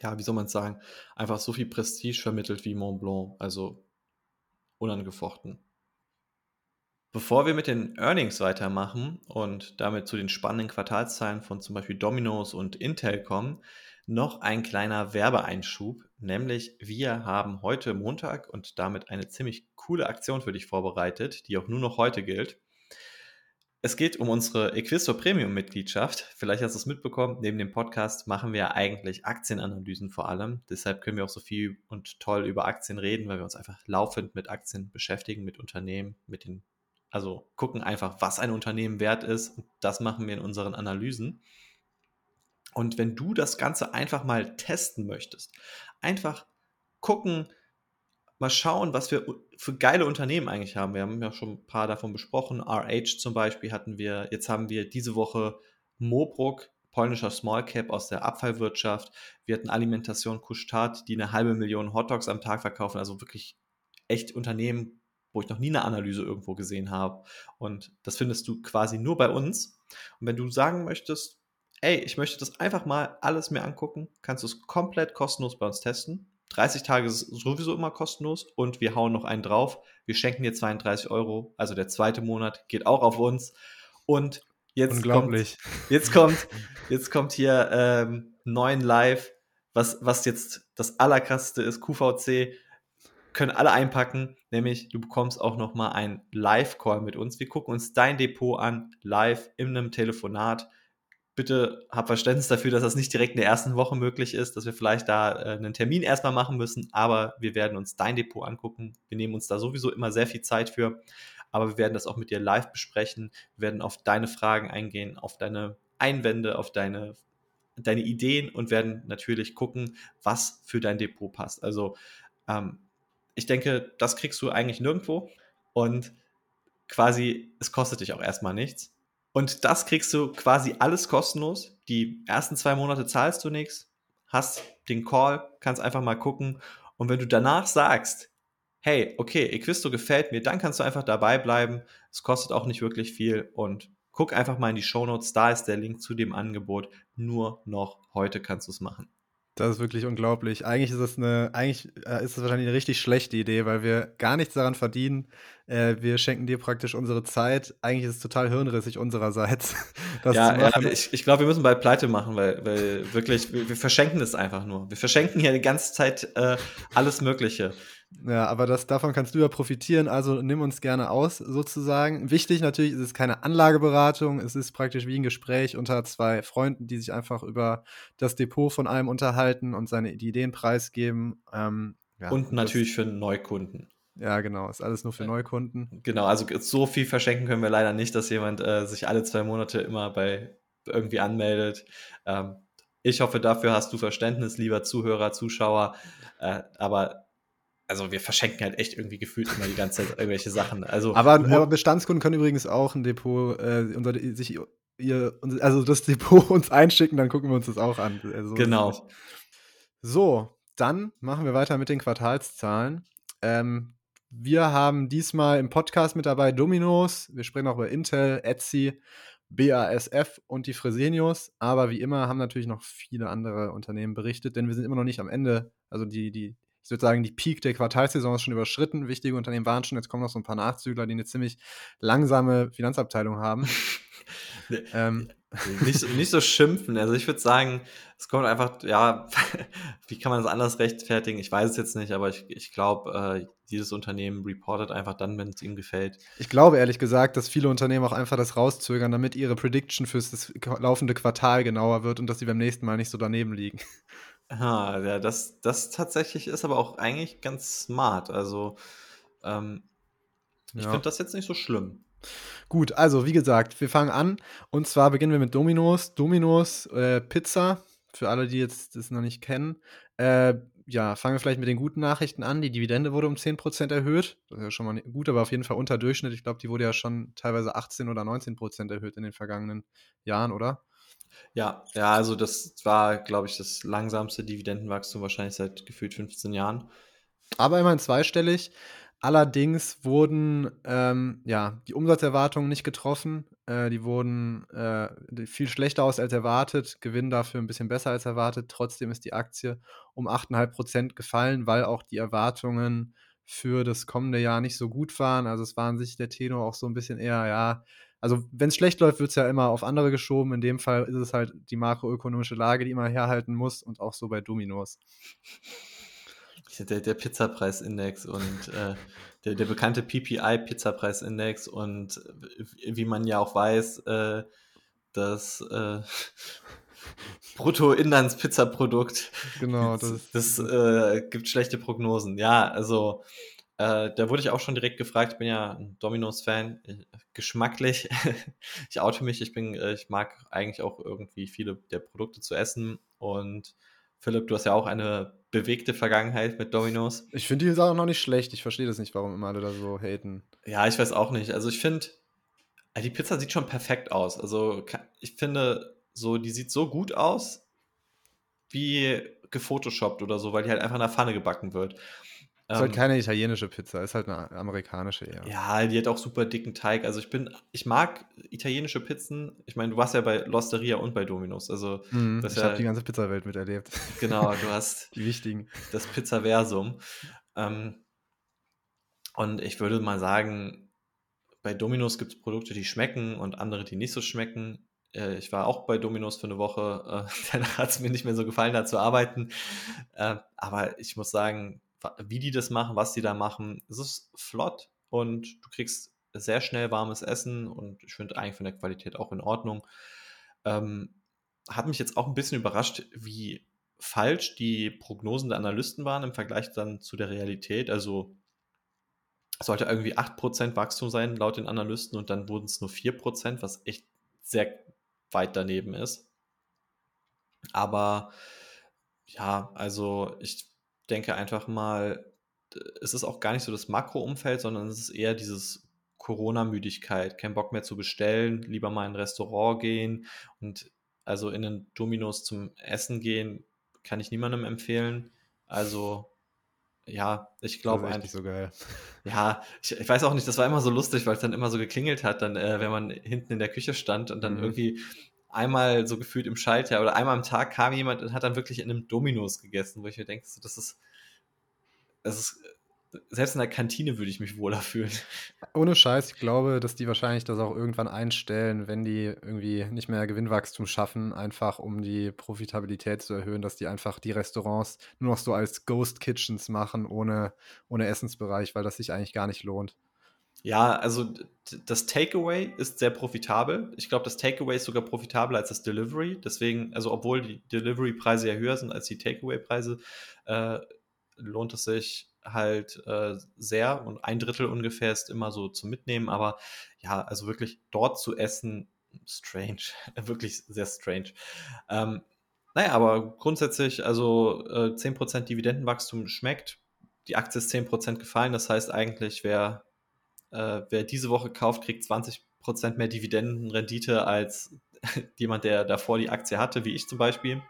ja, wie soll man es sagen, einfach so viel Prestige vermittelt wie Montblanc, also unangefochten. Bevor wir mit den Earnings weitermachen und damit zu den spannenden Quartalszahlen von zum Beispiel Dominos und Intel kommen, noch ein kleiner Werbeeinschub, nämlich wir haben heute Montag und damit eine ziemlich coole Aktion für dich vorbereitet, die auch nur noch heute gilt. Es geht um unsere Equistor Premium-Mitgliedschaft. Vielleicht hast du es mitbekommen, neben dem Podcast machen wir eigentlich Aktienanalysen vor allem. Deshalb können wir auch so viel und toll über Aktien reden, weil wir uns einfach laufend mit Aktien beschäftigen, mit Unternehmen, also gucken einfach, was ein Unternehmen wert ist. Und das machen wir in unseren Analysen. Und wenn du das Ganze einfach mal testen möchtest, einfach gucken, mal schauen, was wir für geile Unternehmen eigentlich haben. Wir haben ja schon ein paar davon besprochen. RH zum Beispiel hatten wir. Jetzt haben wir diese Woche Mobruk, polnischer Small Cap aus der Abfallwirtschaft. Wir hatten Alimentation Couche-Tard, die eine 500.000 Hotdogs am Tag verkaufen. Also wirklich echt Unternehmen, wo ich noch nie eine Analyse irgendwo gesehen habe. Und das findest du quasi nur bei uns. Und wenn du sagen möchtest, ey, ich möchte das einfach mal alles mir angucken, kannst du es komplett kostenlos bei uns testen. 30 Tage ist sowieso immer kostenlos und wir hauen noch einen drauf. Wir schenken dir 32 Euro, also der zweite Monat geht auch auf uns. Und jetzt kommt hier 9 Live, was jetzt das Allerkrasseste ist, QVC, können alle einpacken, nämlich du bekommst auch nochmal einen Live-Call mit uns. Wir gucken uns dein Depot an, live in einem Telefonat. Bitte hab Verständnis dafür, dass das nicht direkt in der ersten Woche möglich ist, dass wir vielleicht da einen Termin erstmal machen müssen, aber wir werden uns dein Depot angucken. Wir nehmen uns da sowieso immer sehr viel Zeit für, aber wir werden das auch mit dir live besprechen, wir werden auf deine Fragen eingehen, auf deine Einwände, auf deine deine Ideen und werden natürlich gucken, was für dein Depot passt. Also ich denke, das kriegst du eigentlich nirgendwo und quasi, es kostet dich auch erstmal nichts. Und das kriegst du quasi alles kostenlos. Die ersten 2 Monate zahlst du nichts, hast den Call, kannst einfach mal gucken. Und wenn du danach sagst, hey, okay, Equistor gefällt mir, dann kannst du einfach dabei bleiben. Es kostet auch nicht wirklich viel und guck einfach mal in die Shownotes, da ist der Link zu dem Angebot. Nur noch heute kannst du es machen. Das ist wirklich unglaublich. Eigentlich ist das wahrscheinlich eine richtig schlechte Idee, weil wir gar nichts daran verdienen. Wir schenken dir praktisch unsere Zeit. Eigentlich ist es total hirnrissig unsererseits. Ich glaube, wir müssen bald Pleite machen, weil wirklich, wir verschenken es einfach nur. Wir verschenken hier die ganze Zeit alles Mögliche. Ja, aber davon kannst du ja profitieren, also nimm uns gerne aus sozusagen. Wichtig natürlich, es ist keine Anlageberatung, es ist praktisch wie ein Gespräch unter 2 Freunden, die sich einfach über das Depot von einem unterhalten und die Ideen preisgeben. Und natürlich für Neukunden. Ja, genau, ist alles nur für Neukunden. Genau, also so viel verschenken können wir leider nicht, dass jemand sich alle 2 Monate immer bei irgendwie anmeldet. Ich hoffe, dafür hast du Verständnis, lieber Zuhörer, Zuschauer, aber also wir verschenken halt echt irgendwie gefühlt immer die ganze Zeit irgendwelche Sachen. Also aber Bestandskunden können übrigens auch ein Depot, das Depot uns einschicken, dann gucken wir uns das auch an. Also genau. So, dann machen wir weiter mit den Quartalszahlen. Wir haben diesmal im Podcast mit dabei Dominos, wir sprechen auch über Intel, Etsy, BASF und die Fresenius, aber wie immer haben natürlich noch viele andere Unternehmen berichtet, denn wir sind immer noch nicht am Ende, also ich würde sagen, die Peak der Quartalssaison ist schon überschritten. Wichtige Unternehmen waren schon, jetzt kommen noch so ein paar Nachzügler, die eine ziemlich langsame Finanzabteilung haben. Nicht so schimpfen. Also ich würde sagen, es kommt einfach, ja, wie kann man das anders rechtfertigen? Ich weiß es jetzt nicht, aber ich glaube, dieses Unternehmen reportet einfach dann, wenn es ihm gefällt. Ich glaube ehrlich gesagt, dass viele Unternehmen auch einfach das rauszögern, damit ihre Prediction fürs das laufende Quartal genauer wird und dass sie beim nächsten Mal nicht so daneben liegen. Ja, das tatsächlich ist aber auch eigentlich ganz smart. Also ich finde das jetzt nicht so schlimm. Gut, also wie gesagt, wir fangen an. Und zwar beginnen wir mit Dominos. Dominos Pizza, für alle, die jetzt das noch nicht kennen. Fangen wir vielleicht mit den guten Nachrichten an. Die Dividende wurde um 10% erhöht. Das ist ja schon mal gut, aber auf jeden Fall unter Durchschnitt. Ich glaube, die wurde ja schon teilweise 18 oder 19% erhöht in den vergangenen Jahren, oder? Ja, also das war, glaube ich, das langsamste Dividendenwachstum wahrscheinlich seit gefühlt 15 Jahren. Aber immerhin zweistellig. Allerdings wurden die Umsatzerwartungen nicht getroffen. Die wurden viel schlechter aus als erwartet, Gewinn dafür ein bisschen besser als erwartet. Trotzdem ist die Aktie um 8,5% gefallen, weil auch die Erwartungen für das kommende Jahr nicht so gut waren. Also es war an sich der Tenor auch so ein bisschen eher, also wenn es schlecht läuft, wird es ja immer auf andere geschoben. In dem Fall ist es halt die makroökonomische Lage, die immer herhalten muss und auch so bei Dominos. Der Pizzapreisindex und der bekannte PPI-Pizzapreisindex und wie man ja auch weiß, das Bruttoinlandspizzaprodukt, genau, das gibt schlechte Prognosen. Ja, also da wurde ich auch schon direkt gefragt, ich bin ja ein Dominos-Fan, geschmacklich, ich oute mich, ich mag eigentlich auch irgendwie viele der Produkte zu essen und Philipp, du hast ja auch eine bewegte Vergangenheit mit Dominos. Ich finde die Sache noch nicht schlecht, ich verstehe das nicht, warum immer alle da so haten. Ja, ich weiß auch nicht, also ich finde, die Pizza sieht schon perfekt aus, also ich finde, so die sieht so gut aus, wie gefotoshoppt oder so, weil die halt einfach in der Pfanne gebacken wird. Ist halt keine italienische Pizza, ist halt eine amerikanische eher. Ja, die hat auch super dicken Teig. Also ich mag italienische Pizzen. Ich meine, du warst ja bei L'Osteria und bei Dominos. Also ich habe die ganze Pizzawelt miterlebt. Genau, du hast die wichtigen. Das Pizzaversum. Und ich würde mal sagen, bei Dominos gibt es Produkte, die schmecken und andere, die nicht so schmecken. Ich war auch bei Dominos für eine Woche. Danach hat es mir nicht mehr so gefallen, da zu arbeiten. Aber ich muss sagen, wie die das machen, was die da machen. Es ist flott und du kriegst sehr schnell warmes Essen und ich finde eigentlich von der Qualität auch in Ordnung. Hat mich jetzt auch ein bisschen überrascht, wie falsch die Prognosen der Analysten waren im Vergleich dann zu der Realität. Also sollte irgendwie 8% Wachstum sein laut den Analysten und dann wurden es nur 4%, was echt sehr weit daneben ist. Aber ja, also ich denke einfach mal, es ist auch gar nicht so das Makroumfeld, sondern es ist eher dieses Corona-Müdigkeit, kein Bock mehr zu bestellen, lieber mal in ein Restaurant gehen und also in den Dominos zum Essen gehen, kann ich niemandem empfehlen. Also ja, ich glaube eigentlich so geil. Ja, ich weiß auch nicht, das war immer so lustig, weil es dann immer so geklingelt hat, dann wenn man hinten in der Küche stand und dann irgendwie einmal so gefühlt im Schalter oder einmal am Tag kam jemand und hat dann wirklich in einem Dominos gegessen, wo ich mir denke, so, das ist selbst in der Kantine würde ich mich wohler fühlen. Ohne Scheiß, ich glaube, dass die wahrscheinlich das auch irgendwann einstellen, wenn die irgendwie nicht mehr Gewinnwachstum schaffen, einfach um die Profitabilität zu erhöhen, dass die einfach die Restaurants nur noch so als Ghost Kitchens machen, ohne Essensbereich, weil das sich eigentlich gar nicht lohnt. Ja, also das Takeaway ist sehr profitabel. Ich glaube, das Takeaway ist sogar profitabler als das Delivery. Deswegen, also obwohl die Delivery-Preise ja höher sind als die Takeaway-Preise, lohnt es sich halt sehr, und 1/3 ungefähr ist immer so zum Mitnehmen, aber ja, also wirklich dort zu essen, strange, wirklich sehr strange. Naja, aber grundsätzlich, also 10% Dividendenwachstum schmeckt, die Aktie ist 10% gefallen, das heißt eigentlich, wer diese Woche kauft, kriegt 20% mehr Dividendenrendite als jemand, der davor die Aktie hatte, wie ich zum Beispiel.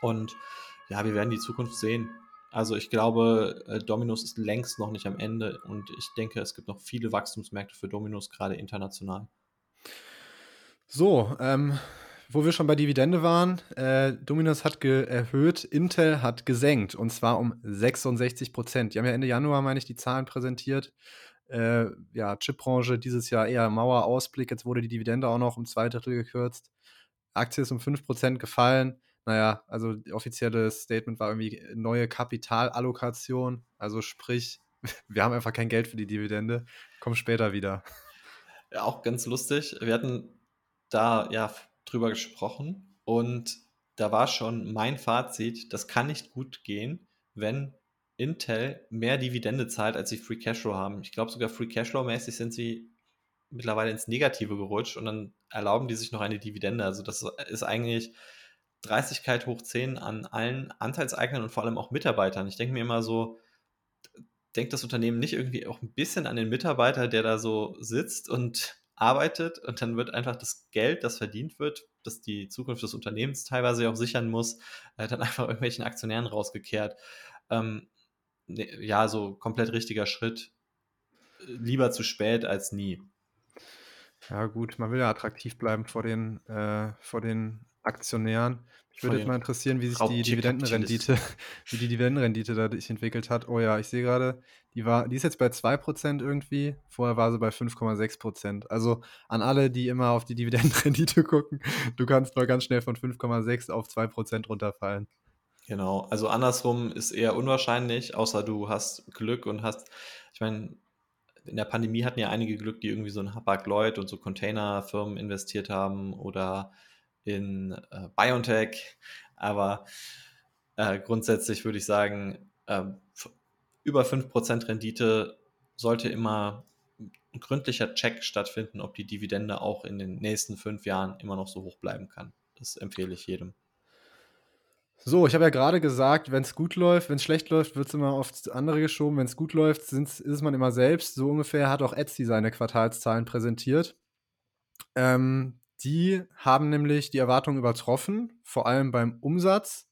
Und ja, wir werden die Zukunft sehen. Also ich glaube, Dominos ist längst noch nicht am Ende und ich denke, es gibt noch viele Wachstumsmärkte für Dominos, gerade international. So, wo wir schon bei Dividende waren, Dominos hat erhöht, Intel hat gesenkt und zwar um 66%. Die haben ja Ende Januar, meine ich, die Zahlen präsentiert. Ja, Chipbranche dieses Jahr eher Mauerausblick, jetzt wurde die Dividende auch noch um 2 Drittel gekürzt. Aktie ist um 5% gefallen. Naja, also offizielles Statement war irgendwie neue Kapitalallokation, also sprich, wir haben einfach kein Geld für die Dividende, kommt später wieder. Ja, auch ganz lustig, wir hatten da ja drüber gesprochen und da war schon mein Fazit, das kann nicht gut gehen, wenn Intel mehr Dividende zahlt, als sie Free Cashflow haben. Ich glaube sogar Free Cashflow-mäßig sind sie mittlerweile ins Negative gerutscht und dann erlauben die sich noch eine Dividende, also das ist eigentlich Dreistigkeit hoch 10 an allen Anteilseignern und vor allem auch Mitarbeitern. Ich denke mir immer so, denkt das Unternehmen nicht irgendwie auch ein bisschen an den Mitarbeiter, der da so sitzt und arbeitet und dann wird einfach das Geld, das verdient wird, das die Zukunft des Unternehmens teilweise auch sichern muss, dann einfach irgendwelchen Aktionären rausgekehrt. Ja, so komplett richtiger Schritt. Lieber zu spät als nie. Ja gut, man will ja attraktiv bleiben vor den Aktionären. Mich würde jetzt mal interessieren, wie sich die Dividendenrendite, dadurch entwickelt hat. Oh ja, ich sehe gerade, die ist jetzt bei 2% irgendwie, vorher war sie bei 5,6%. Also an alle, die immer auf die Dividendenrendite gucken, du kannst mal ganz schnell von 5,6 auf 2% runterfallen. Genau, also andersrum ist eher unwahrscheinlich, außer du hast Glück und ich meine, in der Pandemie hatten ja einige Glück, die irgendwie so in Hapag-Lloyd und so Containerfirmen investiert haben oder in BioNTech, aber grundsätzlich würde ich sagen, über 5% Rendite sollte immer ein gründlicher Check stattfinden, ob die Dividende auch in den nächsten 5 Jahren immer noch so hoch bleiben kann. Das empfehle ich jedem. So, ich habe ja gerade gesagt, wenn es gut läuft, wenn es schlecht läuft, wird es immer auf andere geschoben. Wenn es gut läuft, ist man immer selbst. So ungefähr hat auch Etsy seine Quartalszahlen präsentiert. Die haben nämlich die Erwartungen übertroffen, vor allem beim Umsatz.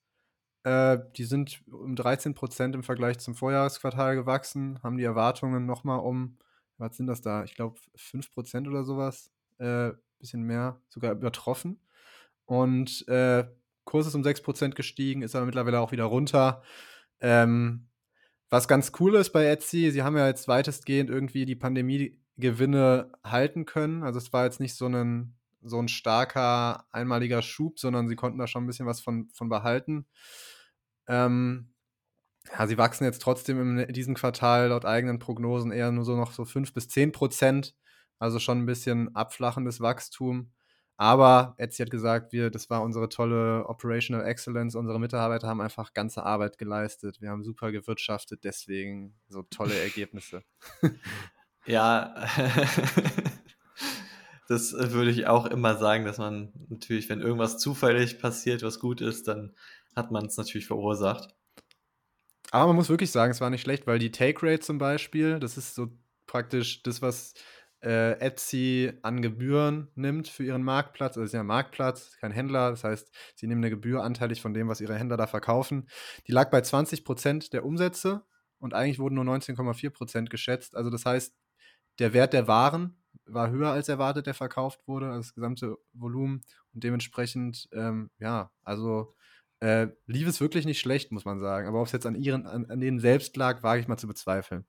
Die sind um 13% im Vergleich zum Vorjahresquartal gewachsen, haben die Erwartungen nochmal um, was sind das da? Ich glaube 5% oder sowas, bisschen mehr, sogar übertroffen. Und Kurs ist um 6% gestiegen, ist aber mittlerweile auch wieder runter. Was ganz cool ist bei Etsy, sie haben ja jetzt weitestgehend irgendwie die Pandemiegewinne halten können. Also es war jetzt nicht so ein starker, einmaliger Schub, sondern sie konnten da schon ein bisschen was von behalten. Ja, sie wachsen jetzt trotzdem in diesem Quartal laut eigenen Prognosen eher nur so noch so 5-10%, also schon ein bisschen abflachendes Wachstum. Aber Etsy hat gesagt, das war unsere tolle Operational Excellence, unsere Mitarbeiter haben einfach ganze Arbeit geleistet, wir haben super gewirtschaftet, deswegen so tolle Ergebnisse. Ja, Das würde ich auch immer sagen, dass man natürlich, wenn irgendwas zufällig passiert, was gut ist, dann hat man es natürlich verursacht. Aber man muss wirklich sagen, es war nicht schlecht, weil die Take-Rate zum Beispiel, das ist so praktisch das, was Etsy an Gebühren nimmt für ihren Marktplatz. Also es ist ja ein Marktplatz, kein Händler. Das heißt, sie nehmen eine Gebühr anteilig von dem, was ihre Händler da verkaufen. Die lag bei 20% der Umsätze und eigentlich wurden nur 19,4% geschätzt. Also das heißt, der Wert der Waren war höher als erwartet, der verkauft wurde, also das gesamte Volumen. Und dementsprechend, lief es wirklich nicht schlecht, muss man sagen. Aber ob es jetzt an denen selbst lag, wage ich mal zu bezweifeln.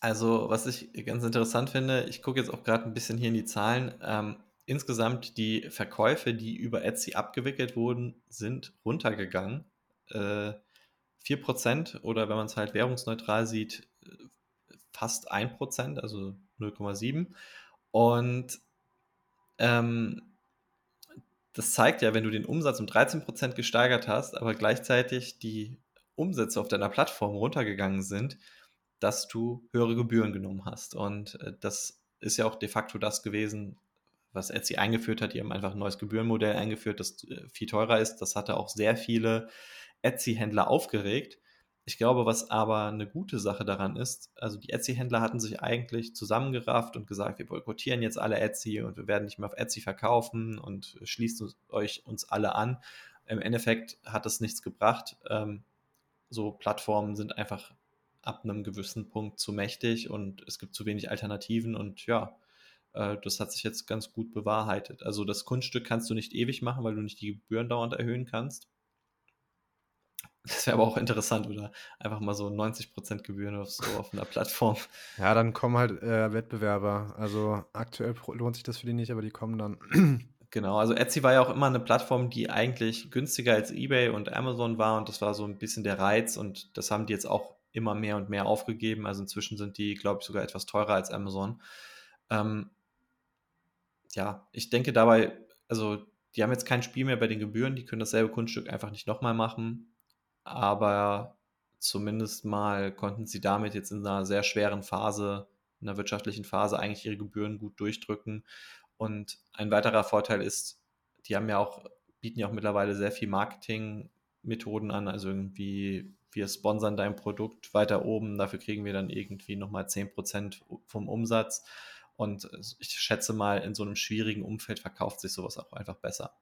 Also, was ich ganz interessant finde, ich gucke jetzt auch gerade ein bisschen hier in die Zahlen. Insgesamt die Verkäufe, die über Etsy abgewickelt wurden, sind runtergegangen. 4% oder wenn man es halt währungsneutral sieht, fast 1%, also 0,7. Und das zeigt ja, wenn du den Umsatz um 13% gesteigert hast, aber gleichzeitig die Umsätze auf deiner Plattform runtergegangen sind, dass du höhere Gebühren genommen hast. Und das ist ja auch de facto das gewesen, was Etsy eingeführt hat. Die haben einfach ein neues Gebührenmodell eingeführt, das viel teurer ist. Das hatte auch sehr viele Etsy-Händler aufgeregt. Ich glaube, was aber eine gute Sache daran ist, also die Etsy-Händler hatten sich eigentlich zusammengerafft und gesagt, wir boykottieren jetzt alle Etsy und wir werden nicht mehr auf Etsy verkaufen und schließt euch uns alle an. Im Endeffekt hat das nichts gebracht. So Plattformen sind einfach ab einem gewissen Punkt zu mächtig und es gibt zu wenig Alternativen und ja, das hat sich jetzt ganz gut bewahrheitet. Also das Kunststück kannst du nicht ewig machen, weil du nicht die Gebühren dauernd erhöhen kannst. Das wäre aber auch interessant, oder? Einfach mal so 90% Gebühren auf einer Plattform. Ja, dann kommen halt Wettbewerber. Also aktuell lohnt sich das für die nicht, aber die kommen dann. Genau, also Etsy war ja auch immer eine Plattform, die eigentlich günstiger als eBay und Amazon war und das war so ein bisschen der Reiz und das haben die jetzt auch immer mehr und mehr aufgegeben. Also inzwischen sind die, glaube ich, sogar etwas teurer als Amazon. Ich denke dabei, also die haben jetzt kein Spiel mehr bei den Gebühren, die können dasselbe Kunststück einfach nicht nochmal machen, aber zumindest mal konnten sie damit jetzt in einer sehr schweren Phase, in einer wirtschaftlichen Phase eigentlich ihre Gebühren gut durchdrücken. Und ein weiterer Vorteil ist, die haben ja auch, bieten ja auch mittlerweile sehr viel Marketingmethoden an, also irgendwie wir sponsern dein Produkt weiter oben, dafür kriegen wir dann irgendwie nochmal 10% vom Umsatz und ich schätze mal, in so einem schwierigen Umfeld verkauft sich sowas auch einfach besser.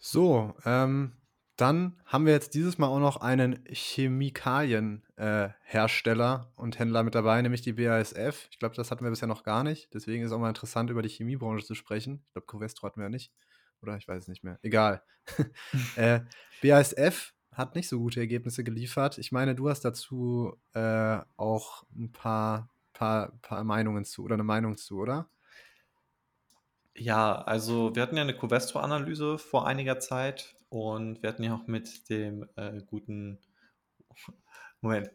So, dann haben wir jetzt dieses Mal auch noch einen Chemikalienhersteller und Händler mit dabei, nämlich die BASF. Ich glaube, das hatten wir bisher noch gar nicht, deswegen ist es auch mal interessant, über die Chemiebranche zu sprechen. Ich glaube, Covestro hatten wir ja nicht, oder? Ich weiß es nicht mehr. Egal. BASF hat nicht so gute Ergebnisse geliefert. Ich meine, du hast dazu auch ein paar Meinungen zu oder eine Meinung zu, oder? Ja, also wir hatten ja eine Covestro-Analyse vor einiger Zeit und wir hatten ja auch mit dem guten Moment,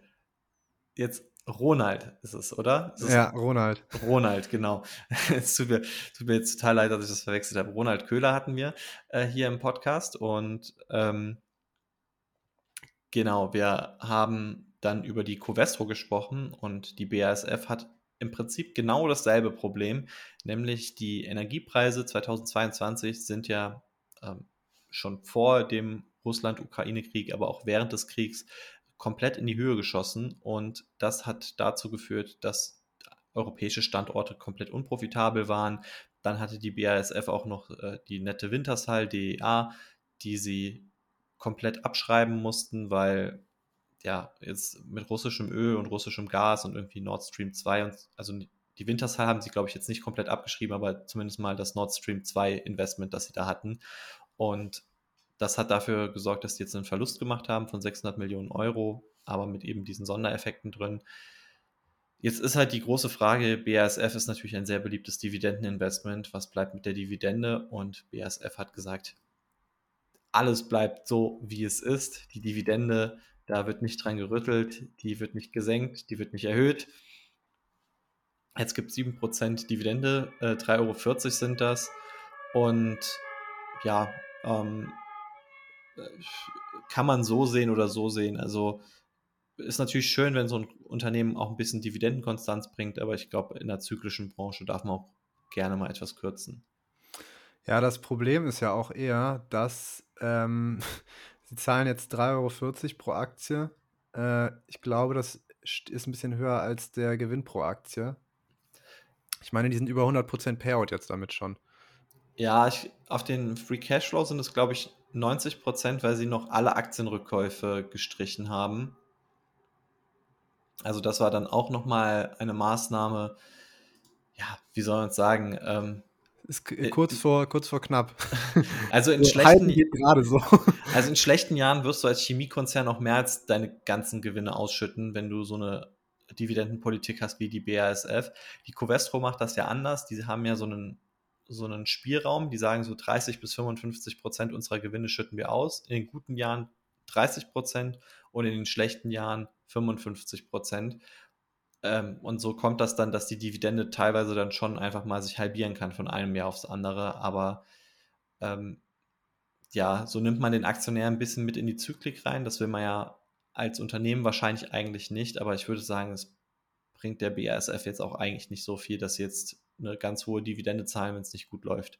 jetzt Ronald ist es, oder? Ist es ja, Ronald. Ronald, genau. Es tut mir jetzt total leid, dass ich das verwechselt habe. Ronald Köhler hatten wir hier im Podcast und genau, wir haben dann über die Covestro gesprochen und die BASF hat im Prinzip genau dasselbe Problem, nämlich die Energiepreise 2022 sind ja schon vor dem Russland-Ukraine-Krieg, aber auch während des Kriegs komplett in die Höhe geschossen und das hat dazu geführt, dass europäische Standorte komplett unprofitabel waren. Dann hatte die BASF auch noch die nette Wintershall, DEA, die sie komplett abschreiben mussten, weil ja jetzt mit russischem Öl und russischem Gas und irgendwie Nord Stream 2 und also die Wintershall haben sie, glaube ich, jetzt nicht komplett abgeschrieben, aber zumindest mal das Nord Stream 2 Investment, das sie da hatten. Und das hat dafür gesorgt, dass die jetzt einen Verlust gemacht haben von 600 Millionen Euro, aber mit eben diesen Sondereffekten drin. Jetzt ist halt die große Frage, BASF ist natürlich ein sehr beliebtes Dividendeninvestment. Was bleibt mit der Dividende? Und BASF hat gesagt, alles bleibt so, wie es ist. Die Dividende, da wird nicht dran gerüttelt, die wird nicht gesenkt, die wird nicht erhöht. Jetzt gibt es 7% Dividende, 3,40 Euro sind das. Und ja, kann man so sehen oder so sehen. Also ist natürlich schön, wenn so ein Unternehmen auch ein bisschen Dividendenkonstanz bringt, aber ich glaube, in der zyklischen Branche darf man auch gerne mal etwas kürzen. Ja, das Problem ist ja auch eher, dass sie zahlen jetzt 3,40 Euro pro Aktie. Ich glaube, das ist ein bisschen höher als der Gewinn pro Aktie. Ich meine, die sind über 100% Payout jetzt damit schon. Ja, auf den Free Cashflow sind es, glaube ich, 90%, weil sie noch alle Aktienrückkäufe gestrichen haben. Also das war dann auch nochmal eine Maßnahme, ja, wie soll man es sagen? Ist kurz vor knapp. Also in, also in schlechten Jahren wirst du als Chemiekonzern auch mehr als deine ganzen Gewinne ausschütten, wenn du so eine Dividendenpolitik hast wie die BASF. Die Covestro macht das ja anders. Die haben ja so einen Spielraum. Die sagen so 30-55% unserer Gewinne schütten wir aus. In den guten Jahren 30% und in den schlechten Jahren 55%. Und so kommt das dann, dass die Dividende teilweise dann schon einfach mal sich halbieren kann von einem Jahr aufs andere. Aber ja, so nimmt man den Aktionär ein bisschen mit in die Zyklik rein. Das will man ja als Unternehmen wahrscheinlich eigentlich nicht. Aber ich würde sagen, es bringt der BASF jetzt auch eigentlich nicht so viel, dass sie jetzt eine ganz hohe Dividende zahlen, wenn es nicht gut läuft.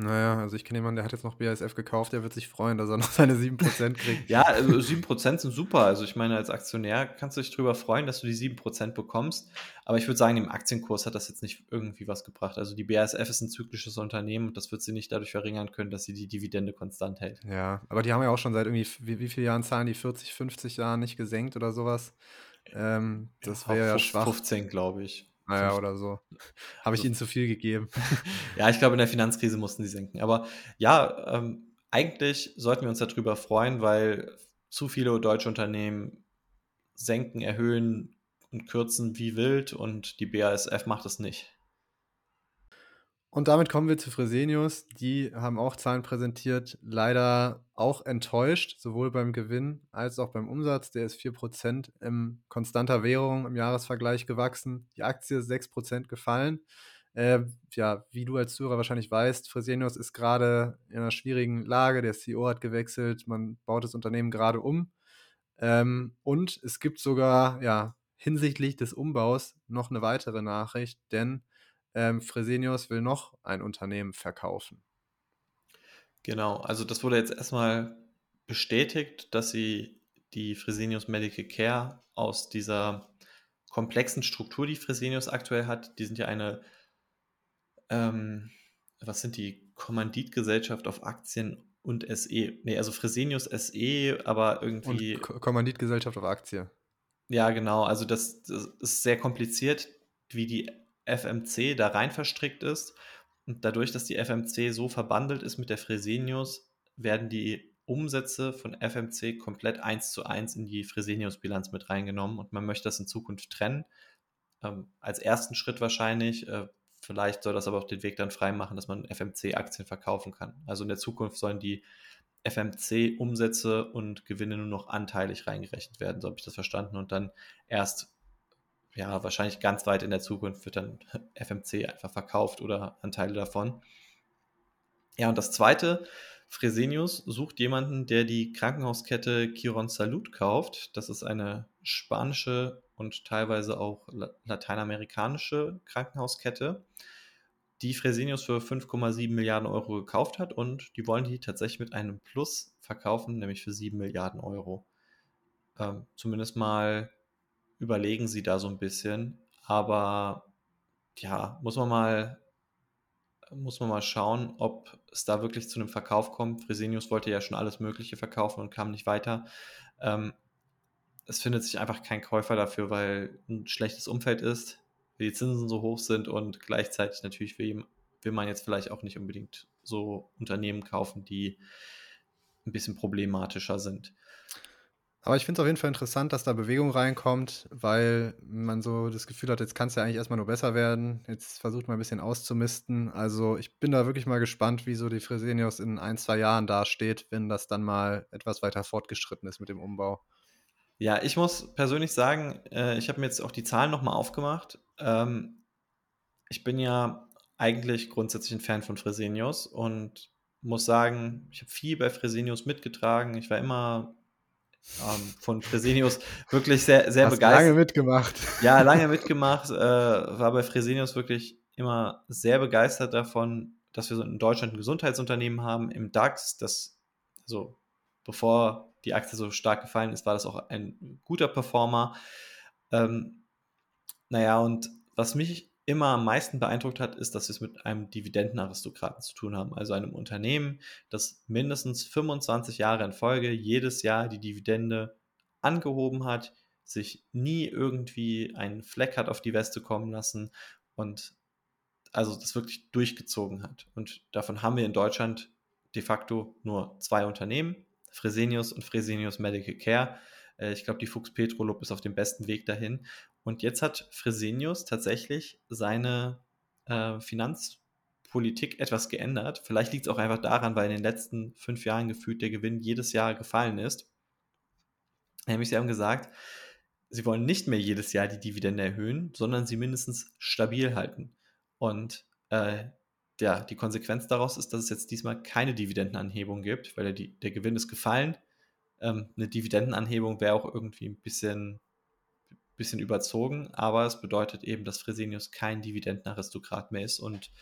Naja, also ich kenne jemanden, der hat jetzt noch BASF gekauft, der wird sich freuen, dass er noch seine 7% kriegt. Ja, also 7% sind super. Also ich meine, als Aktionär kannst du dich drüber freuen, dass du die 7% bekommst. Aber ich würde sagen, dem Aktienkurs hat das jetzt nicht irgendwie was gebracht. Also die BASF ist ein zyklisches Unternehmen und das wird sie nicht dadurch verringern können, dass sie die Dividende konstant hält. Ja, aber die haben ja auch schon seit irgendwie, wie viele Jahren zahlen die, 40, 50 Jahren nicht gesenkt oder sowas. Das wäre ja schwach. 15, glaube ich. Naja, oder so. Habe ich ihnen zu viel gegeben. Ja, ich glaube, in der Finanzkrise mussten sie senken. Aber ja, eigentlich sollten wir uns darüber freuen, weil zu viele deutsche Unternehmen senken, erhöhen und kürzen wie wild und die BASF macht es nicht. Und damit kommen wir zu Fresenius. Die haben auch Zahlen präsentiert, leider auch enttäuscht, sowohl beim Gewinn als auch beim Umsatz. Der ist 4% in konstanter Währung im Jahresvergleich gewachsen. Die Aktie ist 6% gefallen. Ja, wie du als Zuhörer wahrscheinlich weißt, Fresenius ist gerade in einer schwierigen Lage. Der CEO hat gewechselt, man baut das Unternehmen gerade um. Und es gibt sogar ja, hinsichtlich des Umbaus noch eine weitere Nachricht, denn Fresenius will noch ein Unternehmen verkaufen. Genau, also das wurde jetzt erstmal bestätigt, dass sie die Fresenius Medical Care aus dieser komplexen Struktur, die Fresenius aktuell hat, die sind ja eine, was sind die, Kommanditgesellschaft auf Aktien und SE, nee, also Fresenius SE, aber irgendwie... Und Kommanditgesellschaft auf Aktie. Ja, genau, also das ist sehr kompliziert, wie die FMC da rein verstrickt ist und dadurch, dass die FMC so verbandelt ist mit der Fresenius, werden die Umsätze von FMC komplett 1:1 in die Fresenius-Bilanz mit reingenommen und man möchte das in Zukunft trennen, als ersten Schritt wahrscheinlich, vielleicht soll das aber auch den Weg dann freimachen, dass man FMC-Aktien verkaufen kann. Also in der Zukunft sollen die FMC-Umsätze und Gewinne nur noch anteilig reingerechnet werden, so habe ich das verstanden und dann erst ja, wahrscheinlich ganz weit in der Zukunft wird dann FMC einfach verkauft oder Anteile davon. Ja, und das Zweite, Fresenius sucht jemanden, der die Krankenhauskette Quirónsalud kauft. Das ist eine spanische und teilweise auch lateinamerikanische Krankenhauskette, die Fresenius für 5,7 Milliarden Euro gekauft hat und die wollen die tatsächlich mit einem Plus verkaufen, nämlich für 7 Milliarden Euro. Zumindest mal überlegen sie da so ein bisschen, aber ja, muss man mal schauen, ob es da wirklich zu einem Verkauf kommt. Fresenius wollte ja schon alles Mögliche verkaufen und kam nicht weiter. Es findet sich einfach kein Käufer dafür, weil ein schlechtes Umfeld ist, weil die Zinsen so hoch sind und gleichzeitig natürlich will man jetzt vielleicht auch nicht unbedingt so Unternehmen kaufen, die ein bisschen problematischer sind. Aber ich finde es auf jeden Fall interessant, dass da Bewegung reinkommt, weil man so das Gefühl hat, jetzt kann es ja eigentlich erstmal nur besser werden. Jetzt versucht man ein bisschen auszumisten. Also ich bin da wirklich mal gespannt, wie so die Fresenius in 1-2 Jahren dasteht, wenn das dann mal etwas weiter fortgeschritten ist mit dem Umbau. Ja, ich muss persönlich sagen, ich habe mir jetzt auch die Zahlen nochmal aufgemacht. Ich bin ja eigentlich grundsätzlich ein Fan von Fresenius und muss sagen, ich habe viel bei Fresenius mitgetragen. Ich war immer von Fresenius wirklich sehr, sehr begeistert. Lange mitgemacht. Ja, lange mitgemacht. War bei Fresenius wirklich immer sehr begeistert davon, dass wir so in Deutschland ein Gesundheitsunternehmen haben, im DAX, das so, bevor die Aktie so stark gefallen ist, war das auch ein guter Performer. Naja, und was mich immer am meisten beeindruckt hat, ist, dass wir es mit einem Dividendenaristokraten zu tun haben, also einem Unternehmen, das mindestens 25 Jahre in Folge jedes Jahr die Dividende angehoben hat, sich nie irgendwie einen Fleck hat auf die Weste kommen lassen und also das wirklich durchgezogen hat. Und davon haben wir in Deutschland de facto nur zwei Unternehmen, Fresenius und Fresenius Medical Care. Ich glaube, die Fuchs Petrolub ist auf dem besten Weg dahin. Und jetzt hat Fresenius tatsächlich seine Finanzpolitik etwas geändert. Vielleicht liegt es auch einfach daran, weil in den letzten 5 Jahren gefühlt der Gewinn jedes Jahr gefallen ist. Nämlich, sie haben gesagt, sie wollen nicht mehr jedes Jahr die Dividende erhöhen, sondern sie mindestens stabil halten. Und ja, die Konsequenz daraus ist, dass es jetzt diesmal keine Dividendenanhebung gibt, weil der Gewinn ist gefallen. Eine Dividendenanhebung wäre auch irgendwie ein bisschen überzogen, aber es bedeutet eben, dass Fresenius kein Dividendenaristokrat mehr ist und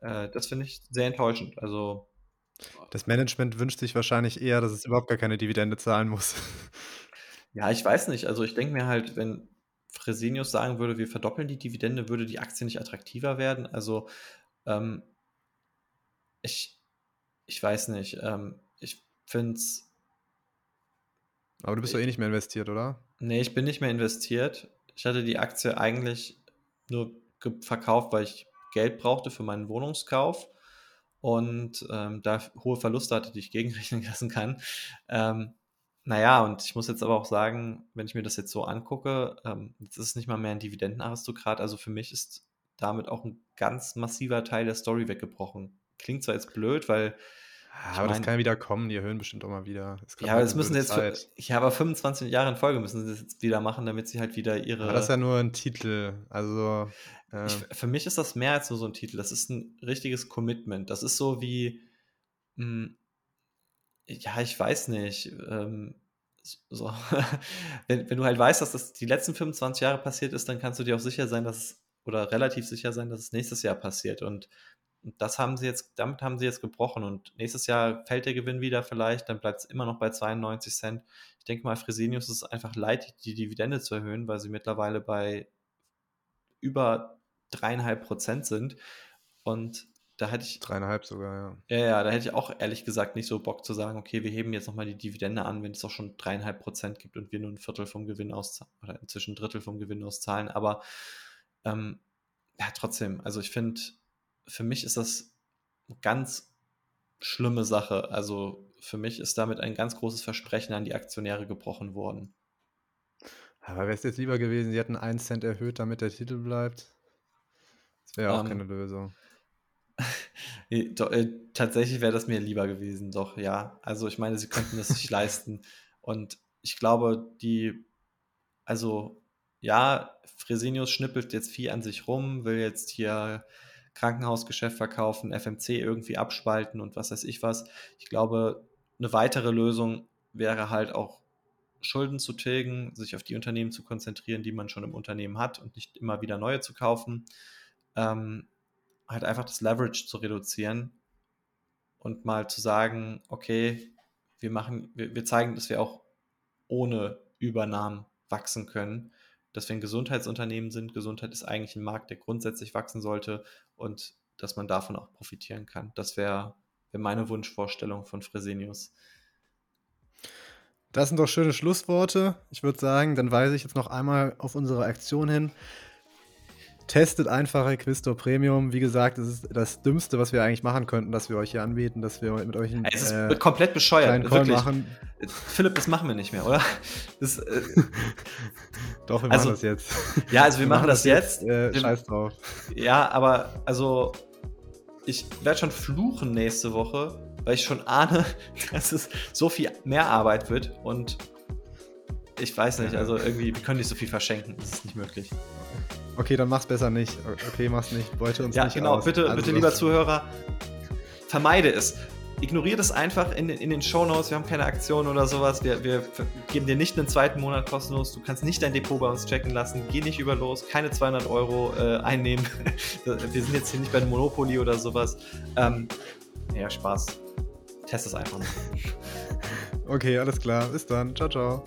das finde ich sehr enttäuschend. Also das Management wünscht sich wahrscheinlich eher, dass es überhaupt gar keine Dividende zahlen muss. Ja, ich weiß nicht. Also ich denke mir halt, wenn Fresenius sagen würde, wir verdoppeln die Dividende, würde die Aktie nicht attraktiver werden. Also ich weiß nicht. Ich finde es. Aber du bist doch eh nicht mehr investiert, oder? Nee, ich bin nicht mehr investiert. Ich hatte die Aktie eigentlich nur verkauft, weil ich Geld brauchte für meinen Wohnungskauf und da hohe Verluste hatte, die ich gegenrechnen lassen kann. Naja, und ich muss jetzt aber auch sagen, wenn ich mir das jetzt so angucke, jetzt ist es nicht mal mehr ein Dividendenaristokrat, also für mich ist damit auch ein ganz massiver Teil der Story weggebrochen. Klingt zwar jetzt blöd, weil... Aber das kann ja wieder kommen, die erhöhen bestimmt auch mal wieder. Ja, aber das müssen sie jetzt aber 25 Jahre in Folge müssen sie das jetzt wieder machen, damit sie halt wieder ihre... Aber das ist ja nur ein Titel, also... Für mich ist das mehr als nur so ein Titel, das ist ein richtiges Commitment. Das ist so wie... ja, ich weiß nicht. So. wenn du halt weißt, dass das die letzten 25 Jahre passiert ist, dann kannst du dir auch sicher sein, relativ sicher sein, dass es nächstes Jahr passiert. Und das haben sie jetzt, damit haben sie jetzt gebrochen. Und nächstes Jahr fällt der Gewinn wieder vielleicht, dann bleibt es immer noch bei 92 Cent. Ich denke mal, Fresenius ist einfach leid, die Dividende zu erhöhen, weil sie mittlerweile bei über 3,5% sind. Und da hätte ich... 3,5 sogar, ja. Ja, da hätte ich auch ehrlich gesagt nicht so Bock zu sagen, okay, wir heben jetzt nochmal die Dividende an, wenn es doch schon 3,5% gibt und wir nur ein Viertel vom Gewinn auszahlen, oder inzwischen ein Drittel vom Gewinn auszahlen. Aber ja, trotzdem, also ich finde, für mich ist das eine ganz schlimme Sache. Also für mich ist damit ein ganz großes Versprechen an die Aktionäre gebrochen worden. Aber wäre es jetzt lieber gewesen, sie hätten 1 Cent erhöht, damit der Titel bleibt? Das wäre ja auch keine Lösung. Tatsächlich wäre das mir lieber gewesen, doch, ja. Also ich meine, sie könnten das sich leisten. Und ich glaube, ja, Fresenius schnippelt jetzt viel an sich rum, will jetzt hier Krankenhausgeschäft verkaufen, FMC irgendwie abspalten und was weiß ich was. Ich glaube, eine weitere Lösung wäre halt auch, Schulden zu tilgen, sich auf die Unternehmen zu konzentrieren, die man schon im Unternehmen hat und nicht immer wieder neue zu kaufen. Halt einfach das Leverage zu reduzieren und mal zu sagen, okay, wir zeigen, dass wir auch ohne Übernahmen wachsen können, dass wir ein Gesundheitsunternehmen sind. Gesundheit ist eigentlich ein Markt, der grundsätzlich wachsen sollte und dass man davon auch profitieren kann. Das wäre meine Wunschvorstellung von Fresenius. Das sind doch schöne Schlussworte. Ich würde sagen, dann weise ich jetzt noch einmal auf unsere Aktion hin. Testet einfach Equistor Premium. Wie gesagt, es ist das Dümmste, was wir eigentlich machen könnten, dass wir euch hier anbieten, dass wir mit euch einen kleinen Call machen. Es ist komplett bescheuert, wirklich. Philipp, das machen wir nicht mehr, oder? Doch, wir machen das jetzt. Ja, also wir machen das jetzt. Scheiß drauf. Ja, aber also ich werde schon fluchen nächste Woche, weil ich schon ahne, dass es so viel mehr Arbeit wird und ich weiß nicht, also irgendwie, wir können nicht so viel verschenken. Das ist nicht möglich. Okay, dann mach's besser nicht. Okay, mach's nicht. Beute uns nicht aus. Ja, genau. Bitte, lieber Zuhörer, vermeide es. ignoriert es einfach in den Shownotes. Wir haben keine Aktion oder sowas. Wir geben dir nicht einen zweiten Monat kostenlos. Du kannst nicht dein Depot bei uns checken lassen. Geh nicht über los. Keine 200 Euro einnehmen. Wir sind jetzt hier nicht bei einem Monopoly oder sowas. Ja, Spaß. Test es einfach mal. Okay, alles klar. Bis dann. Ciao, ciao.